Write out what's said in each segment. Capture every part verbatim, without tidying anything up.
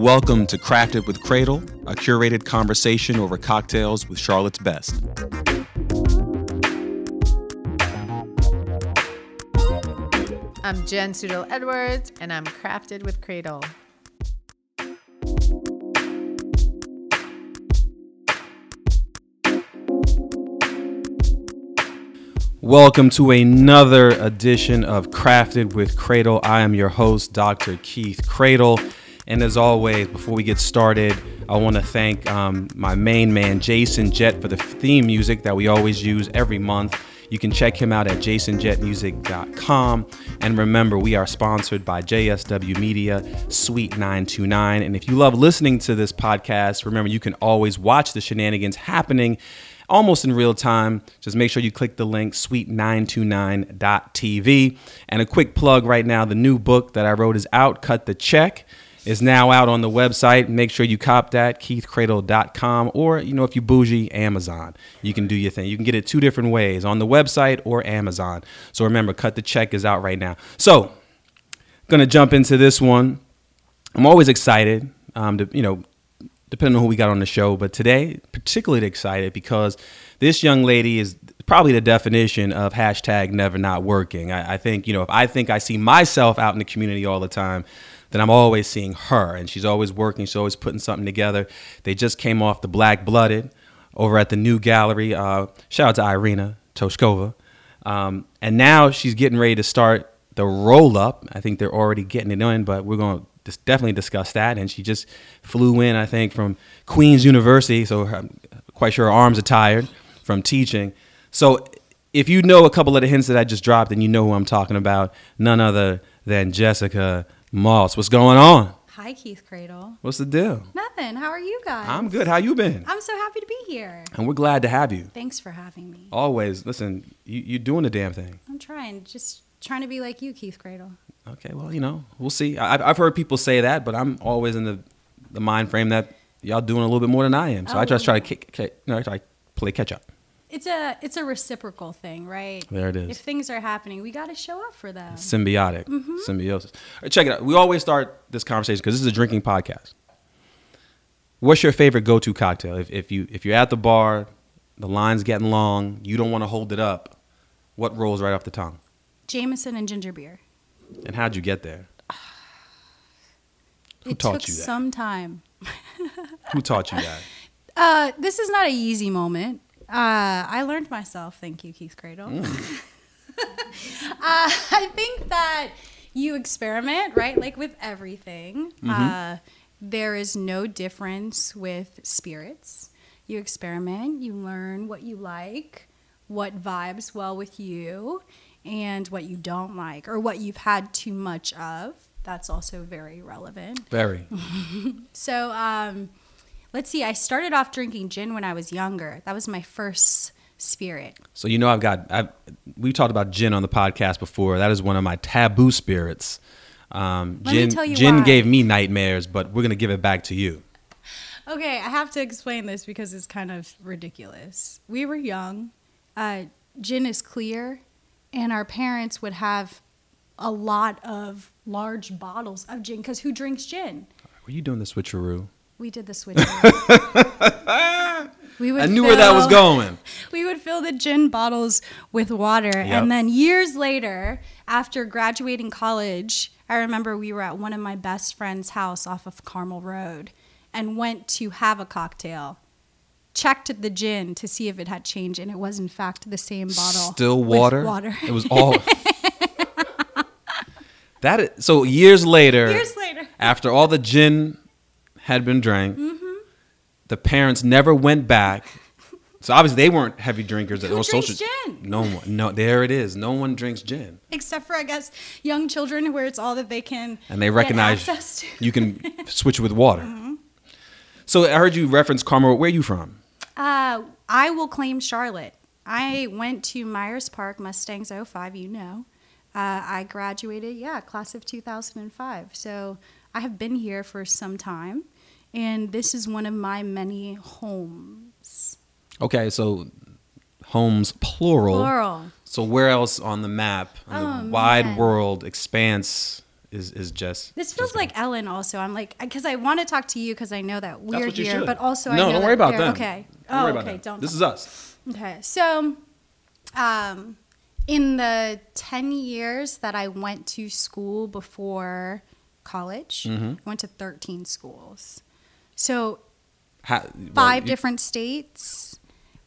Welcome to Crafted with Cradle, a curated conversation over cocktails with Charlotte's Best. I'm Jen Sudol-Edwards, and I'm Crafted with Cradle. Welcome to another edition of Crafted with Cradle. I am your host, Doctor Keith Cradle. And as always, before we get started, I want to thank um, my main man, Jason Jet, for the theme music that we always use every month. You can check him out at jason jet music dot com. And remember, we are sponsored by J S W Media, Suite nine two nine. And if you love listening to this podcast, remember, you can always watch the shenanigans happening almost in real time. Just make sure you click the link, suite nine two nine dot t v. And a quick plug right now, the new book that I wrote is out, Cut the Check. It's now out on the website. Make sure you cop that, keith cradle dot com, or, you know, if you bougie, Amazon. You can do your thing. You can get it two different ways, on the website or Amazon. So remember, Cut the Check is out right now. So I'm going to jump into this one. I'm always excited, um, to, you know, depending on who we got on the show. But today, particularly excited because this young lady is probably the definition of hashtag never not working. I, I think, you know, if I think I see myself out in the community all the time, then I'm always seeing her, and she's always working. She's always putting something together. They just came off the Black-Blooded over at the New Gallery. Uh, shout out to Irina Toshkova. Um, and now she's getting ready to start the Roll Up. I think they're already getting it in, but we're going to dis- definitely discuss that. And she just flew in, I think, from Queen's University, so I'm quite sure her arms are tired from teaching. So if you know a couple of the hints that I just dropped, then you know who I'm talking about, none other than Jessica Moss. What's going on? Hi, Keith Cradle. What's the deal? Nothing. How are you guys? I'm good. How you been? I'm so happy to be here. And we're glad to have you. Thanks for having me. Always. Listen, you, you're doing the damn thing. I'm trying. Just trying to be like you, Keith Cradle. Okay. Well, you know, we'll see. I've, I've heard people say that, but I'm always in the, the mind frame that y'all doing a little bit more than I am. So oh, I just try to kick, kick, you know, I try to play catch up. It's a it's a reciprocal thing, right? There it is. If things are happening, we got to show up for them. Symbiotic. Mm-hmm. Symbiosis. Right, check it out. We always start this conversation because this is a drinking podcast. What's your favorite go-to cocktail? If, if, you, if you're at the bar, the line's getting long, you don't want to hold it up, what rolls right off the tongue? Jameson and ginger beer. And how'd you get there? Who it taught you that? It took some time. Who taught you that? Uh, this is not an easy moment. Uh, I learned myself. Thank you, Keith Cradle. Mm. uh, I think that you experiment, right? Like with everything, mm-hmm. uh, there is no difference with spirits. You experiment, you learn what you like, what vibes well with you, and what you don't like, or what you've had too much of. That's also very relevant. Very. So, um... let's see, I started off drinking gin when I was younger. That was my first spirit. So you know I've got, I've, we talked about gin on the podcast before. That is one of my taboo spirits. Um, Let gin, me tell you Gin why. Gave me nightmares, but we're going to give it back to you. Okay, I have to explain this because it's kind of ridiculous. We were young. Uh, gin is clear, and our parents would have a lot of large bottles of gin because who drinks gin? Were you doing the switcheroo? We did the switch. we would I knew fill, where that was going. We would fill the gin bottles with water. Yep. And then years later, after graduating college, I remember we were at one of my best friend's house off of Carmel Road and went to have a cocktail. Checked the gin to see if it had changed. And it was, in fact, the same bottle. Still water? With water. It was all... that is, so years later, years later, after all the gin... had been drank. Mm-hmm. The parents never went back. So obviously they weren't heavy drinkers. Who drinks social, gin? No one. No, there it is. No one drinks gin. Except for, I guess, young children where it's all that they can And they recognize get access to. You can switch with water. Mm-hmm. So I heard you reference Carmel. Where are you from? Uh, I will claim Charlotte. I went to Myers Park, Mustangs oh five, you know. Uh, I graduated, yeah, class of two thousand five. So I have been here for some time. And this is one of my many homes. Okay, so homes, plural. Plural. So where else on the map, on oh, the wide man. world, expanse is is Jess. This feels Jessica. Like Ellen also. I'm like, because I want to talk to you because I know that we're here, should. But also no, I know. No, don't worry about that. Okay. Don't oh, worry about okay. That. Don't. This is us. Okay. So, um, in the ten years that I went to school before college, mm-hmm. I went to thirteen schools. So, How, well, five you, different states.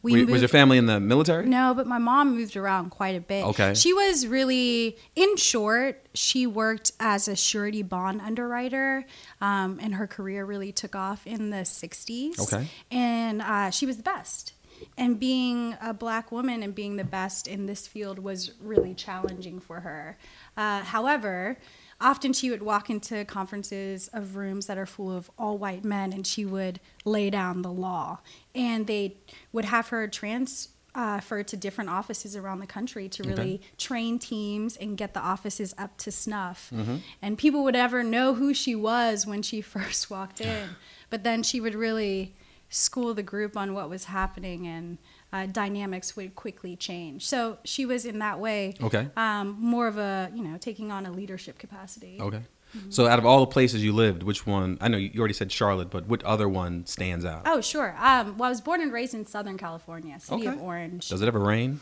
We moved, was your family in the military? No, but my mom moved around quite a bit. Okay. She was really, in short, she worked as a surety bond underwriter, um, and her career really took off in the sixties. Okay. And uh, she was the best. And being a black woman and being the best in this field was really challenging for her. Uh, however, often she would walk into conferences of rooms that are full of all white men, and she would lay down the law. And they would have her transfer to different offices around the country to really okay. train teams and get the offices up to snuff. Mm-hmm. And people would never know who she was when she first walked in. But then she would really school the group on what was happening, and uh, dynamics would quickly change. So she was in that way okay. um, more of a, you know, taking on a leadership capacity. Okay. Mm-hmm. So out of all the places you lived, which one, I know you already said Charlotte, but what other one stands out? Oh, sure. Um, well, I was born and raised in Southern California, city okay. of Orange. Does it ever rain?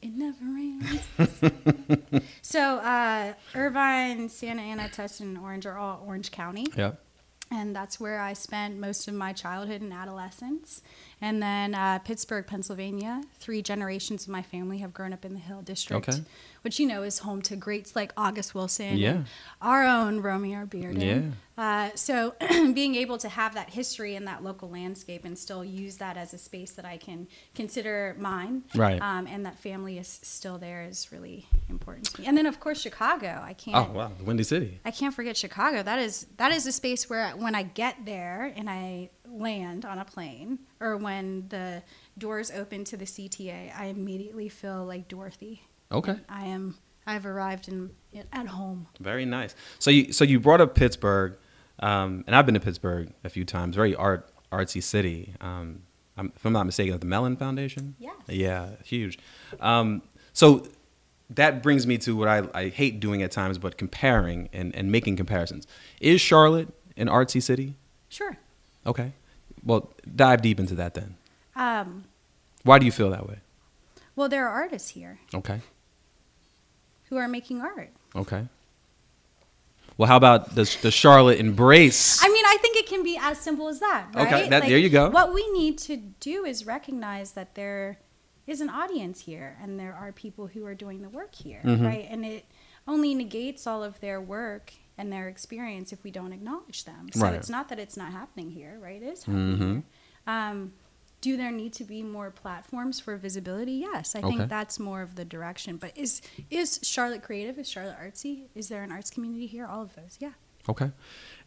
It never rains. So uh, Irvine, Santa Ana, Tustin, and Orange are all Orange County. Yeah. And that's where I spent most of my childhood and adolescence. And then uh, Pittsburgh, Pennsylvania. Three generations of my family have grown up in the Hill District, okay. which, you know, is home to greats like August Wilson, yeah. and our own Romeo Bearden. Yeah. Uh, so being able to have that history and that local landscape and still use that as a space that I can consider mine, right. um, and that family is still there is really important to me. And then, of course, Chicago. I can't. Oh, wow. The Windy City. I can't forget Chicago. That is, that is a space where when I get there and I land on a plane, or when the doors open to the C T A, I immediately feel like Dorothy. Okay. I am. I've arrived in at home. Very nice. So you. So you brought up Pittsburgh, um, and I've been to Pittsburgh a few times. Very art artsy city. Um, I'm, if I'm not mistaken, at the Mellon Foundation. Yes. Yeah. Huge. Um, so that brings me to what I, I hate doing at times, but comparing and, and making comparisons. Is Charlotte an artsy city? Sure. Okay. Well, dive deep into that then. Um, Why do you feel that way? Well, there are artists here. Okay. Who are making art. Okay. Well, how about the the Charlotte embrace? I mean, I think it can be as simple as that, right? Okay, that, like, there you go. What we need to do is recognize that there is an audience here, and there are people who are doing the work here, mm-hmm. right? And it only negates all of their work and their experience if we don't acknowledge them. So right. it's not that it's not happening here, right? It is happening mm-hmm. here. Um, do there need to be more platforms for visibility? Yes, I okay. think that's more of the direction. But is is Charlotte creative? Is Charlotte artsy? Is there an arts community here? All of those, yeah. Okay.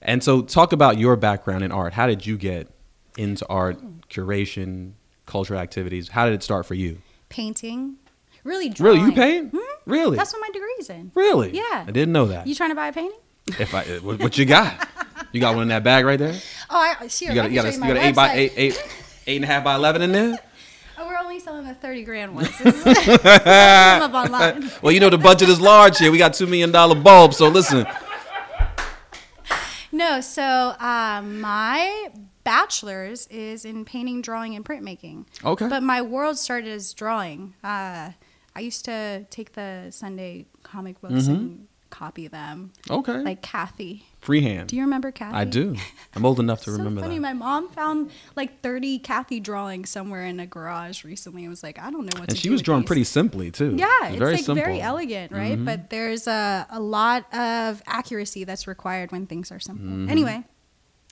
And so talk about your background in art. How did you get into art, mm. curation, cultural activities? How did it start for you? Painting. Really drawing. Really, you paint? Hmm? Really? That's what my degree's in. Really? Yeah. I didn't know that. You trying to buy a painting? If I, what you got? You got one in that bag right there? Oh, I see. You got, you got, a, you got an eight by eight, eight, eight and a half by eleven in there. Oh, we're only selling the thirty grand ones. Well, you know the budget is large here. We got two million dollar bulbs, so listen. No, so uh, my bachelor's is in painting, drawing, and printmaking. Okay. But my world started as drawing. Uh, I used to take the Sunday comic books mm-hmm. and copy them. Okay. Like Kathy. Freehand. Do you remember Kathy? I do. I'm old enough to so remember funny. That. Funny. My mom found like thirty Kathy drawings somewhere in a garage recently and was like, I don't know what and to do. And she was drawing these. Pretty simply too. Yeah. It's, it's very like simple. Very elegant, right? Mm-hmm. But there's a, a lot of accuracy that's required when things are simple. Mm-hmm. Anyway,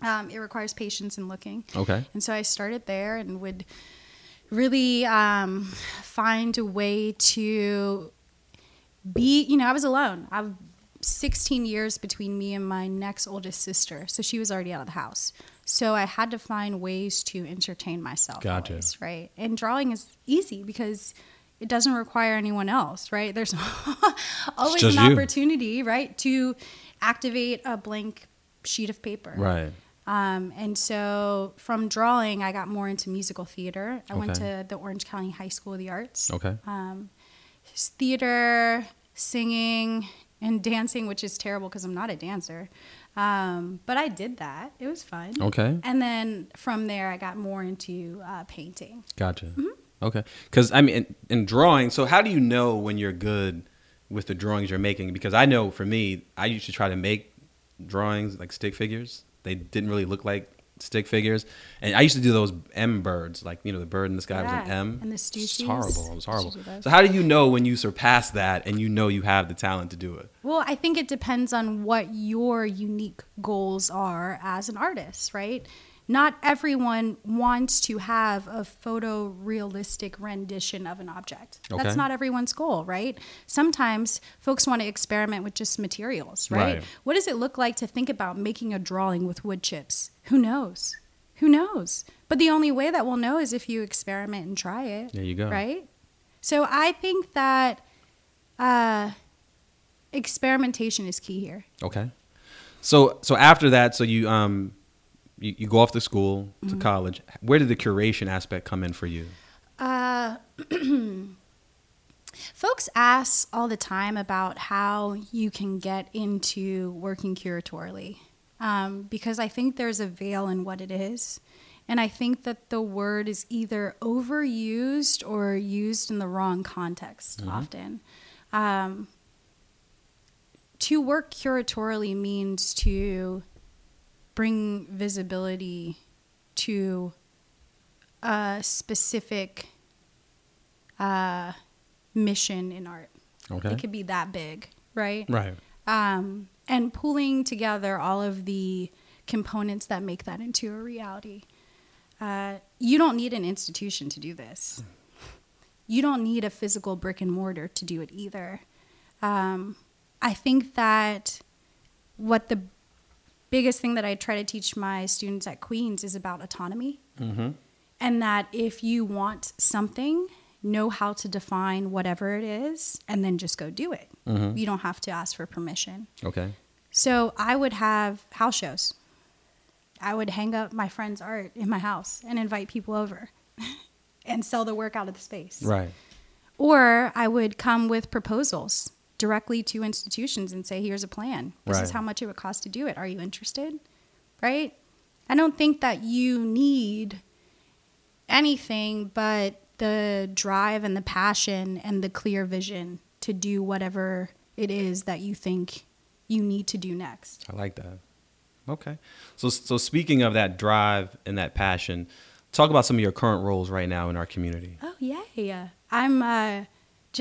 um, it requires patience and looking. Okay. And so I started there and would really um, find a way to be, you know, I was alone. I was sixteen years between me and my next oldest sister, so she was already out of the house, so I had to find ways to entertain myself. Gotcha. Always, right? And drawing is easy because it doesn't require anyone else, right? There's always an opportunity you. Right to activate a blank sheet of paper, right? Um, and so from drawing I got more into musical theater. I okay. went to the Orange County High School of the Arts. Okay. Um, theater, singing, and dancing, which is terrible because I'm not a dancer. Um, but I did that. It was fun. Okay. And then from there, I got more into uh, painting. Gotcha. Mm-hmm. Okay. Because I mean, in, in drawing, so how do you know when you're good with the drawings you're making? Because I know for me, I used to try to make drawings like stick figures. They didn't really look like stick figures. And I used to do those M birds, like, you know, the bird in the sky yeah. was an M. And the Stu's. It was horrible. It was horrible. So how do you know when you surpass that and you know you have the talent to do it? Well, I think it depends on what your unique goals are as an artist, right? Not everyone wants to have a photorealistic rendition of an object. Okay. That's not everyone's goal, right? Sometimes folks want to experiment with just materials, right? right? What does it look like to think about making a drawing with wood chips? Who knows? Who knows? But the only way that we'll know is if you experiment and try it. There you go. Right? So I think that uh, experimentation is key here. Okay. So so after that, so you... um. You, you go off to school, to mm-hmm. college. Where did the curation aspect come in for you? Uh, folks ask all the time about how you can get into working curatorially, um, because I think there's a veil in what it is. And I think that the word is either overused or used in the wrong context mm-hmm. often. Um, to work curatorially means to bring visibility to a specific uh, mission in art. Okay. It could be that big, right? Right. Um, and pulling together all of the components that make that into a reality. Uh, you don't need an institution to do this. You don't need a physical brick and mortar to do it either. Um, I think that what the biggest thing that I try to teach my students at Queen's is about autonomy. Mm-hmm. And that if you want something, know how to define whatever it is and then just go do it. Mm-hmm. You don't have to ask for permission. Okay. So I would have house shows. I would hang up my friend's art in my house and invite people over and sell the work out of the space. Right. Or I would come with proposals directly to institutions and say, here's a plan. This right. is how much it would cost to do it. Are you interested? Right? I don't think that you need anything but the drive and the passion and the clear vision to do whatever it is that you think you need to do next. I like that. Okay. So, so speaking of that drive and that passion, talk about some of your current roles right now in our community. Oh, yeah. yeah. I'm... Uh,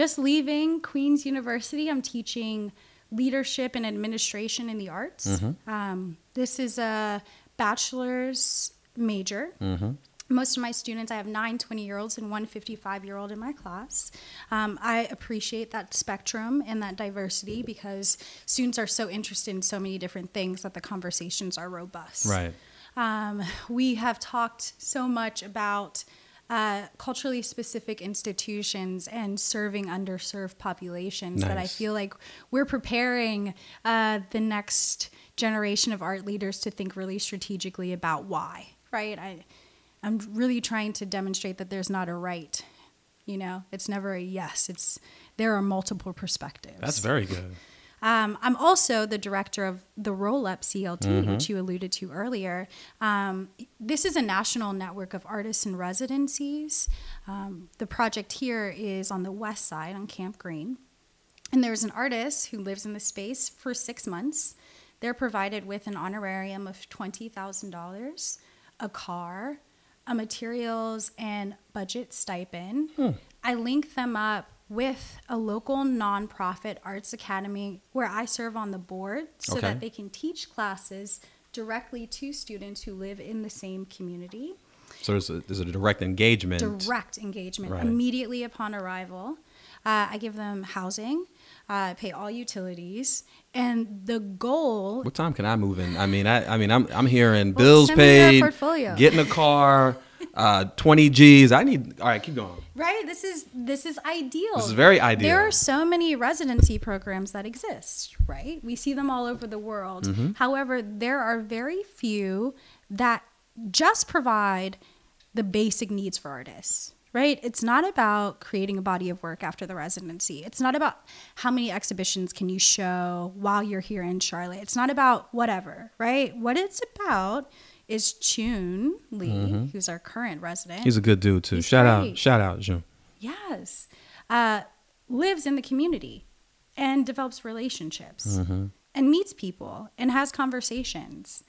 Just leaving Queen's University, I'm teaching leadership and administration in the arts. Mm-hmm. Um, this is a bachelor's major. Mm-hmm. Most of my students, I have nine twenty-year-olds and one fifty-five-year-old in my class. Um, I appreciate that spectrum and that diversity because students are so interested in so many different things that the conversations are robust. Right. Um, we have talked so much about... Uh, culturally specific institutions and serving underserved populations nice. That I feel like we're preparing uh, the next generation of art leaders to think really strategically about why, right? I, I'm really trying to demonstrate that there's not a right, you know? It's never a yes. It's there are multiple perspectives. That's very good. Um, I'm also the director of the Roll Up C L T, mm-hmm. which you alluded to earlier. Um, this is a national network of artists in residencies. Um, the project here is on the west side on Camp Green. And there's an artist who lives in the space for six months. They're provided with an honorarium of twenty thousand dollars, a car, a materials and budget stipend. Hmm. I link them up with a local nonprofit arts academy where I serve on the board so okay. that they can teach classes directly to students who live in the same community. So there's a, there's a direct engagement. Direct engagement. Right. Immediately upon arrival, uh, I give them housing, uh, pay all utilities, and the goal... What time can I move in? I mean, I, I mean, I'm I'm hearing well, bills paid, portfolio. Getting a car... Uh, twenty G's. I need. All right, keep going. Right. This is this is ideal. This is very ideal. There are so many residency programs that exist. Right. We see them all over the world. Mm-hmm. However, there are very few that just provide the basic needs for artists. right? It's not about creating a body of work after the residency. It's not about how many exhibitions can you show while you're here in Charlotte. It's not about whatever, right? What it's about is Chun Lee, mm-hmm. who's our current resident. He's a good dude, too. He's shout great. out. Shout out, June. Yes. Uh, lives in the community and develops relationships mm-hmm. and meets people and has conversations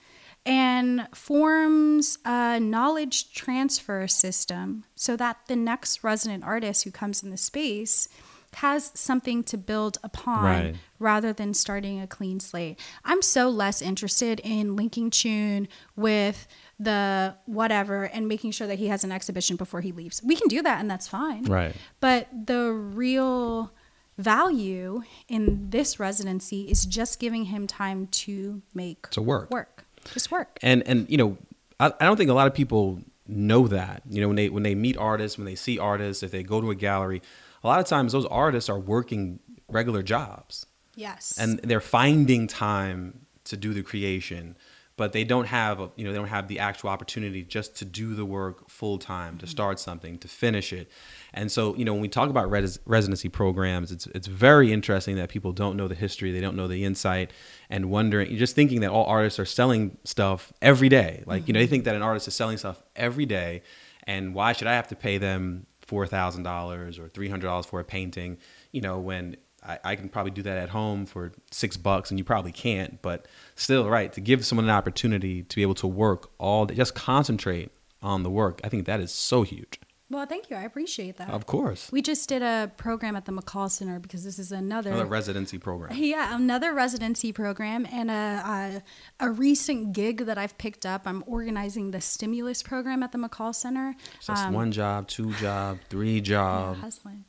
and forms a knowledge transfer system so that the next resident artist who comes in the space has something to build upon right. rather than starting a clean slate. I'm so less interested in linking Chun with the whatever and making sure that he has an exhibition before he leaves. We can do that and that's fine. Right. But the real value in this residency is just giving him time to make to work. work. Just work. And, and you know, I, I don't think a lot of people know that. You know, when they when they meet artists, when they see artists, if they go to a gallery, a lot of times those artists are working regular jobs. Yes. And they're finding time to do the creation, but they don't have, a, you know, they don't have the actual opportunity just to do the work full time, to start something, to finish it. And so, you know, when we talk about res- residency programs, it's it's very interesting that people don't know the history, they don't know the insight, and wondering, you're just thinking that all artists are selling stuff every day. Like, mm-hmm. you know, they think that an artist is selling stuff every day, and why should I have to pay them four thousand dollars or three hundred dollars for a painting, you know, when I, I can probably do that at home for six bucks and you probably can't, but still, right, to give someone an opportunity to be able to work all day, just concentrate on the work. I think that is so huge. Well, thank you. I appreciate that. Of course. We just did a program at the McCall Center because this is another... Another residency program. Yeah, another residency program and a, a, a recent gig that I've picked up. I'm organizing the stimulus program at the McCall Center. So that's um, one job, two job, three job. Hustling.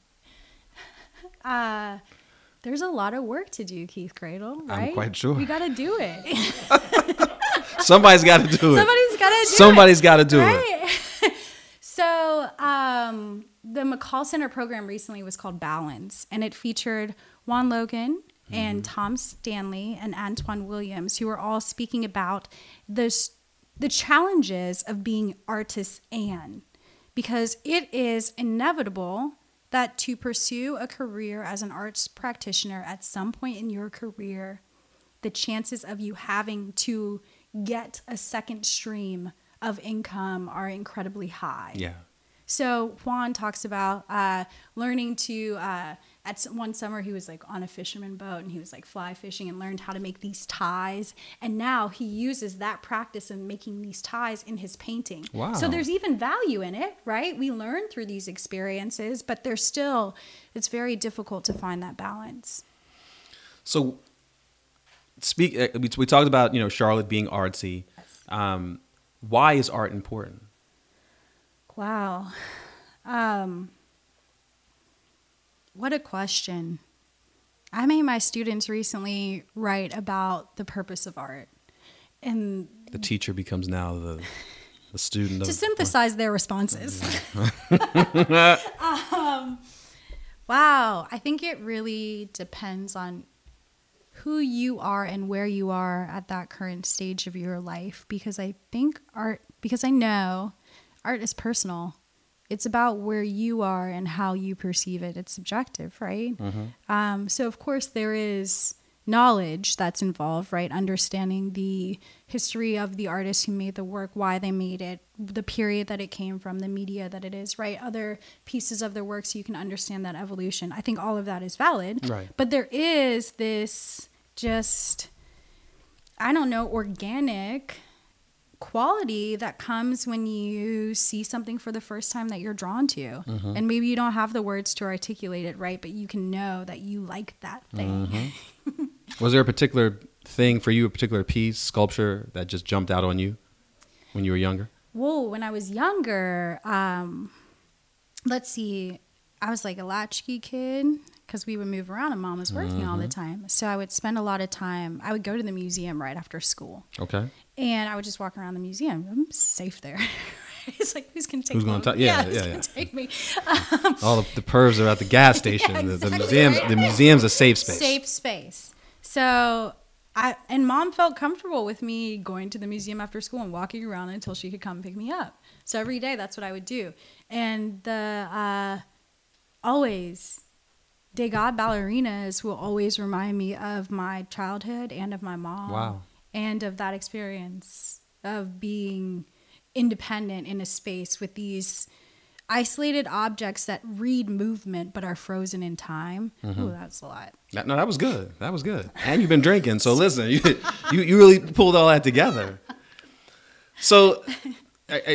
Uh, there's a lot of work to do, Keith Cradle, right? I'm quite sure. We got to do it. Somebody's got to do it. Somebody's got to do Somebody's it. Somebody's got to do right? it. So um, the McCall Center program recently was called Balance, and it featured Juan Logan mm-hmm. and Tom Stanley and Antoine Williams, who were all speaking about the, the challenges of being artists and, because it is inevitable that to pursue a career as an arts practitioner at some point in your career, the chances of you having to get a second stream of income are incredibly high. Yeah. So Juan talks about uh, learning to, uh, at some, one summer he was like on a fisherman boat and he was like fly fishing and learned how to make these ties. And now he uses that practice of making these ties in his painting. Wow. So there's even value in it, right? We learn through these experiences, but there's still, it's very difficult to find that balance. So speak, we, we talked about, you know, Charlotte being artsy. Yes. Um, Why is art important? Wow. Um, what a question. I made my students recently write about the purpose of art. And the teacher becomes now the, the student. to of, synthesize uh, their responses. um, wow. I think it really depends on who you are and where you are at that current stage of your life. Because I think art, because I know art is personal. It's about where you are and how you perceive it. It's subjective, right? Mm-hmm. Um, so of course there is knowledge that's involved, right? Understanding the history of the artist who made the work, why they made it, the period that it came from, the media that it is, right? Other pieces of their work so you can understand that evolution. I think all of that is valid. Right. But there is this just, I don't know, organic quality that comes when you see something for the first time that you're drawn to. Mm-hmm. And maybe you don't have the words to articulate it, right? But you can know that you like that thing. Mm-hmm. Was there a particular thing for you, a particular piece, sculpture that just jumped out on you when you were younger? Whoa, when I was younger, um, let's see, I was like a latchkey kid because we would move around and mom was working mm-hmm. all the time. So I would spend a lot of time, I would go to the museum right after school. Okay. And I would just walk around the museum. I'm safe there. It's like, who's going to take who's me? Who's going to t- yeah, yeah, who's yeah, going to yeah. take me? Um, all the, the pervs are at the gas station. Yeah, exactly. the, the, museum's, the museum's a safe space. Safe space. So, I and mom felt comfortable with me going to the museum after school and walking around until she could come pick me up. So every day that's what I would do. And the uh, always Degas ballerinas will always remind me of my childhood and of my mom. Wow. And of that experience of being independent in a space with these isolated objects that read movement but are frozen in time. Mm-hmm. Ooh, that's a lot. That, no, that was good. That was good. And you've been drinking, so listen, you you, you really pulled all that together. So,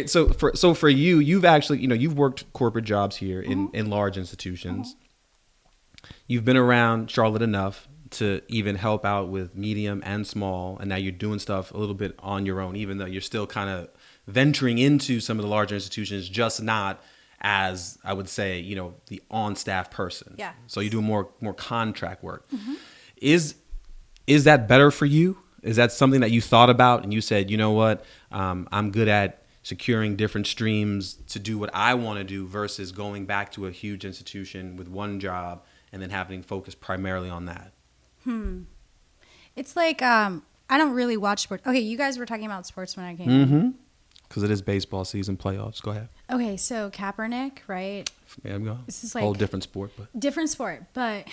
so for so for you, you've actually, you know, you've worked corporate jobs here in, mm-hmm. in large institutions. Mm-hmm. You've been around Charlotte enough to even help out with medium and small, and now you're doing stuff a little bit on your own, even though you're still kind of venturing into some of the larger institutions, just not as I would say, you know, the on-staff person. Yeah. So you do more more contract work. Mm-hmm. Is is that better for you? Is that something that you thought about and you said, you know what, um, I'm good at securing different streams to do what I want to do versus going back to a huge institution with one job and then having focus primarily on that? Hmm. It's like um, I don't really watch sports. Okay, you guys were talking about sports when I came. Mm-hmm. Because it is baseball season, playoffs. Go ahead. Okay, so Kaepernick, right? Yeah, I'm going. This is like a whole different sport, but different sport. But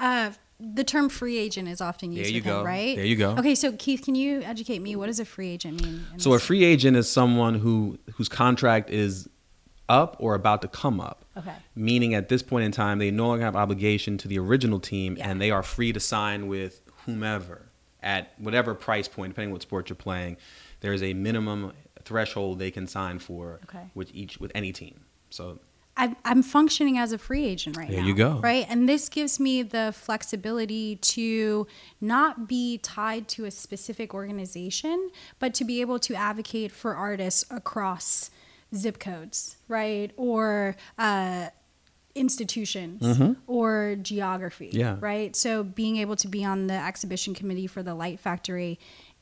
uh, the term free agent is often used. There you with go. Him, right? There you go. Okay, so Keith, can you educate me? What does a free agent mean? So a free agent is someone who whose contract is up or about to come up. Okay. Meaning at this point in time, they no longer have obligation to the original team, yeah. and they are free to sign with whomever at whatever price point, depending on what sport you're playing. There is a minimum threshold they can sign for, okay. with each with any team. So I'm, I'm functioning as a free agent right now. There you go. Right, and this gives me the flexibility to not be tied to a specific organization, but to be able to advocate for artists across zip codes, right, or uh, institutions, mm-hmm. or geography. Yeah. Right. So being able to be on the exhibition committee for the Light Factory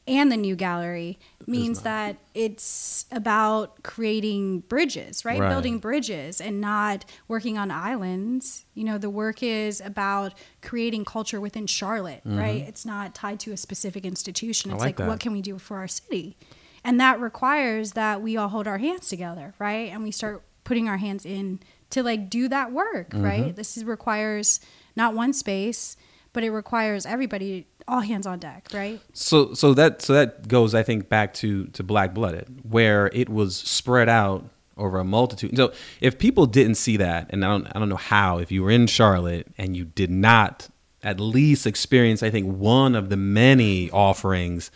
and the New Gallery means that it's about creating bridges, right? right? Building bridges and not working on islands. You know, the work is about creating culture within Charlotte, mm-hmm. right? It's not tied to a specific institution. It's I like, like what can we do for our city? And that requires that we all hold our hands together, right? And we start putting our hands in to like do that work, mm-hmm. right? This is, requires not one space, but it requires everybody, all hands on deck, right? So so that so that goes, I think, back to, to Black-Blooded, where it was spread out over a multitude. So if people didn't see that, and I don't I don't know how, if you were in Charlotte and you did not at least experience, I think, one of the many offerings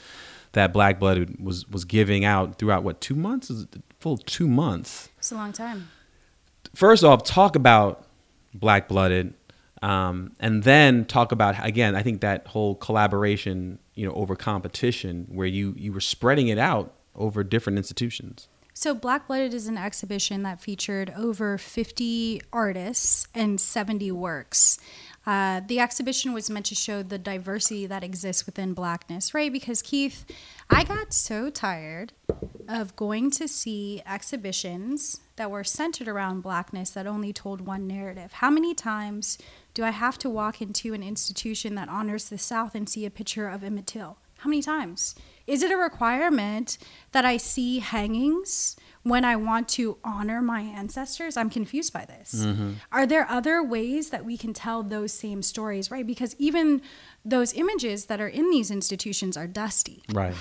that Black-Blooded was, was giving out throughout, what, two months? Is it a full two months? It's a long time. First off, talk about Black-Blooded. Um, and then talk about, again, I think that whole collaboration, you know, over competition where you, you were spreading it out over different institutions. So Black-Blooded is an exhibition that featured over fifty artists and seventy works. Uh, the exhibition was meant to show the diversity that exists within Blackness, right? Because, Keith, I got so tired of going to see exhibitions that were centered around Blackness that only told one narrative. How many times do I have to walk into an institution that honors the South and see a picture of Emmett Till? How many times? Is it a requirement that I see hangings when I want to honor my ancestors? I'm confused by this. Mm-hmm. Are there other ways that we can tell those same stories, right? Because even those images that are in these institutions are dusty. Right.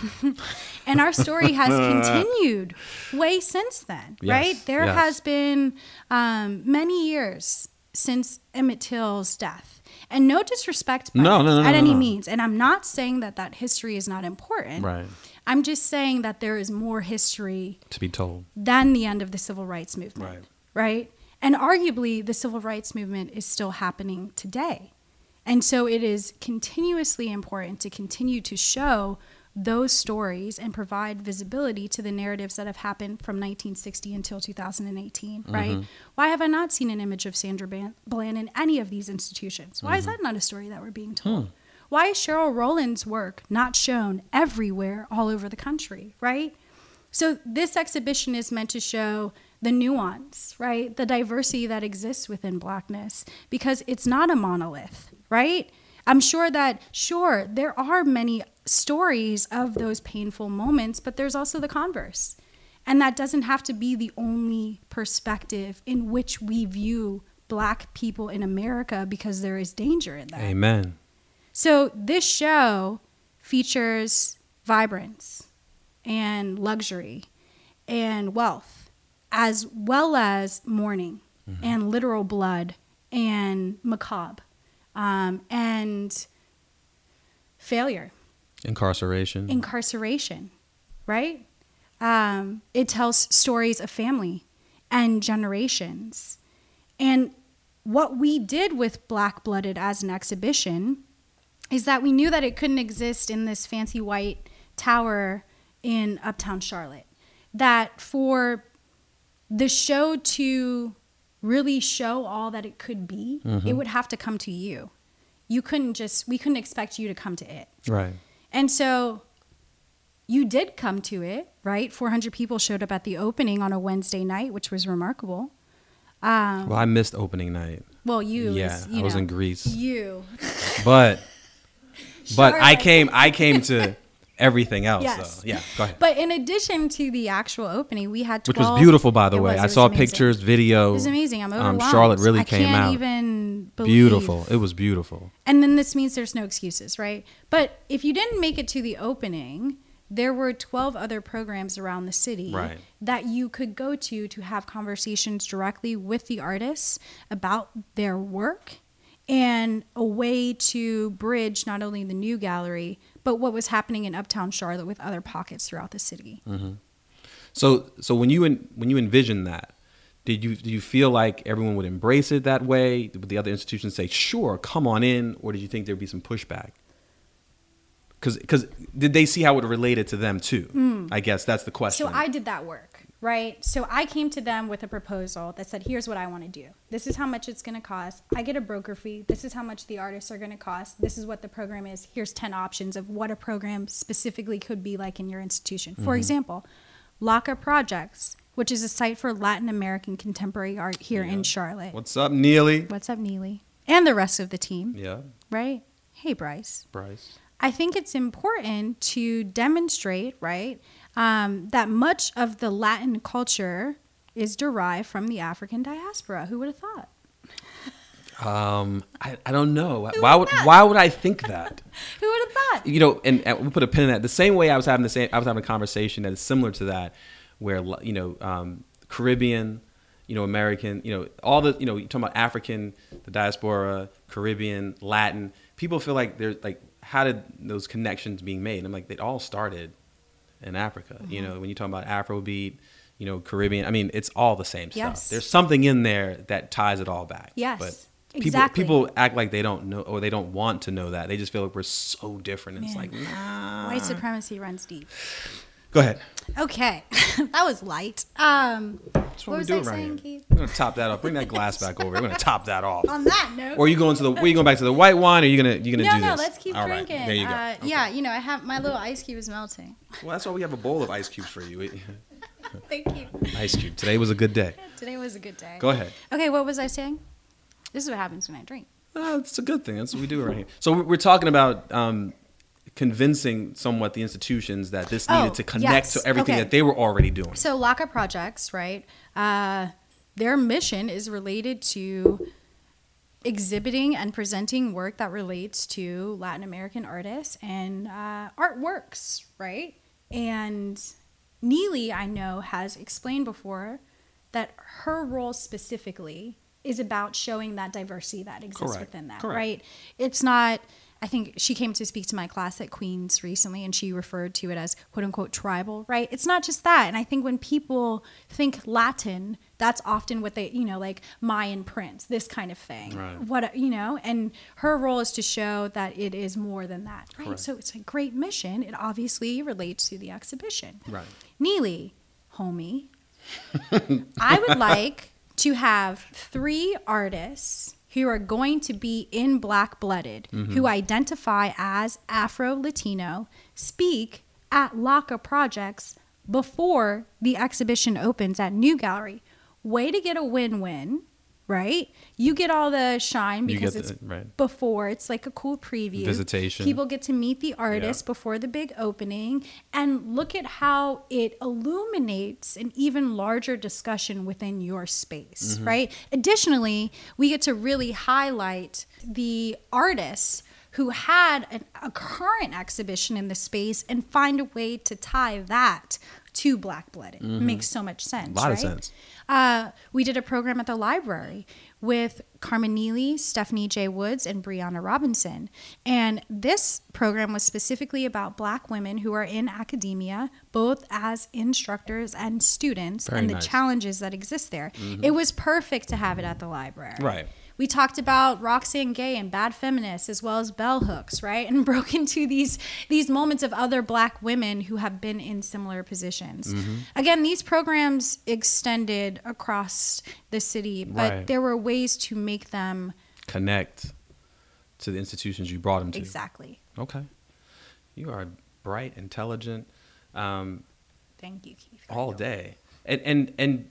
And our story has continued way since then, yes, right? There yes. has been um, many years since Emmett Till's death. And no disrespect by no, no, no, at no, any no. means. And I'm not saying that that history is not important. Right. I'm just saying that there is more history to be told than the end of the Civil Rights Movement. Right. Right? And arguably, the Civil Rights Movement is still happening today. And so it is continuously important to continue to show those stories and provide visibility to the narratives that have happened from nineteen sixty until two thousand eighteen, mm-hmm. right? Why have I not seen an image of Sandra Bland in any of these institutions? Why mm-hmm. is that not a story that we're being told? Hmm. Why is Cheryl Rowland's work not shown everywhere all over the country, right? So this exhibition is meant to show the nuance, right? The diversity that exists within Blackness, because it's not a monolith, right? I'm sure that, sure, there are many stories of those painful moments, but there's also the converse. And that doesn't have to be the only perspective in which we view Black people in America, because there is danger in that. Amen. So this show features vibrance and luxury and wealth, as well as mourning mm-hmm. and literal blood and macabre um, and failure. Incarceration. Incarceration, right? Um, it tells stories of family and generations. And what we did with Black-Blooded as an exhibition is that we knew that it couldn't exist in this fancy white tower in Uptown Charlotte. That for the show to really show all that it could be, mm-hmm. it would have to come to you. You couldn't just, we couldn't expect you to come to it. Right. And so you did come to it, right? four hundred people showed up at the opening on a Wednesday night, which was remarkable. Um, well, I missed opening night. Well, you. Yeah, was, you I was know, in Greece. You. But, but sure, I came, I came to everything else. Yes. So, yeah, go ahead. But in addition to the actual opening, we had twelve. Which was beautiful, by the it way. Was, I saw amazing. Pictures, video. It was amazing. I'm overwhelmed. Um, Charlotte really I came can't out. Even believe. Beautiful. It was beautiful. And then this means there's no excuses, right? But if you didn't make it to the opening, there were twelve other programs around the city right. that you could go to to have conversations directly with the artists about their work, and a way to bridge not only the New Gallery, but what was happening in Uptown Charlotte with other pockets throughout the city. Mm-hmm. So so when you en- when you envisioned that, did you do you feel like everyone would embrace it that way? Would the other institutions say, sure, come on in? Or did you think there would be some pushback? Because did they see how it related to them too? Mm. I guess that's the question. So I did that work, right? So I came to them with a proposal that said, here's what I want to do. This is how much it's going to cost. I get a broker fee. This is how much the artists are going to cost. This is what the program is. Here's ten options of what a program specifically could be like in your institution. For mm-hmm. example, LaCa Projects, which is a site for Latin American contemporary art here yeah. in Charlotte. What's up, Neely? What's up, Neely? And the rest of the team. Yeah. Right? Hey, Bryce. Bryce. I think it's important to demonstrate, right, um, that much of the Latin culture is derived from the African diaspora. Who would have thought? Um, I, I don't know. Who why would thought? Why would I think that? Who would have thought? You know, and, and we'll put a pin in that. The same way I was having the same I was having a conversation that is similar to that, where you know, um, Caribbean, you know, American, you know, all the you know, you're talking about African, the diaspora, Caribbean, Latin. People feel like they're like. How did those connections being made? I'm like, they all started in Africa. Mm-hmm. You know, when you talk about Afrobeat, you know, Caribbean, I mean, it's all the same yes. stuff. There's something in there that ties it all back. Yes, but exactly. People, people act like they don't know or they don't want to know that. They just feel like we're so different. And it's like, nah. White supremacy runs deep. Go ahead. Okay. That was light. Um, That's what, what we do around here. Keith? We're going to top that off. Bring that glass back over. We're going to top that off. On that note. Or are you going to the, were you going back to the white wine or are you going to you gonna no, do no, this? No, no, let's keep all drinking. Right. There you go. Uh, okay. Yeah, you know, I have, my little ice cube is melting. Well, that's why we have a bowl of ice cubes for you. Thank you. Ice cube. Today was a good day. Today was a good day. Go ahead. Okay, what was I saying? This is what happens when I drink. Oh, it's a good thing. That's what we do around here. So we're talking about, um, convincing somewhat the institutions that this needed oh, to connect yes. to everything okay. that they were already doing. So LaCa Projects, right, uh, their mission is related to exhibiting and presenting work that relates to Latin American artists and uh, artworks, right? And Neely, I know, has explained before that her role specifically is about showing that diversity that exists Correct. Within that, Correct. Right? It's not... I think she came to speak to my class at Queen's recently, and she referred to it as "quote unquote" tribal, right? It's not just that, and I think when people think Latin, that's often what they, you know, like Mayan prints, this kind of thing. Right. What you know, and her role is to show that it is more than that, right? Correct. So it's a great mission. It obviously relates to the exhibition. Right. Neely, homie, I would like to have three artists who are going to be in Black-Blooded, mm-hmm. who identify as Afro-Latino, speak at LaCa Projects before the exhibition opens at New Gallery. Way to get a win-win, right? You get all the shine because it's the, right. before. It's like a cool preview. Visitation. People get to meet the artist yeah. before the big opening. And look at how it illuminates an even larger discussion within your space, mm-hmm. right? Additionally, we get to really highlight the artists who had an, a current exhibition in the space and find a way to tie that to Black-Blooded. Mm-hmm. It makes so much sense, A lot right? of sense. Uh, we did a program at the library with Carmen Neely, Stephanie J. Woods, and Brianna Robinson. And this program was specifically about Black women who are in academia, both as instructors and students, Very and nice. the challenges that exist there. Mm-hmm. It was perfect to have it at the library. Right. We talked about Roxane Gay and Bad Feminists, as well as bell hooks, right? And broke into these these moments of other Black women who have been in similar positions. Mm-hmm. Again, these programs extended across the city, but right. there were ways to make them connect to the institutions you brought them to. Exactly. Okay. You are bright, intelligent. Um, Thank you, Keith. All day. And, and, and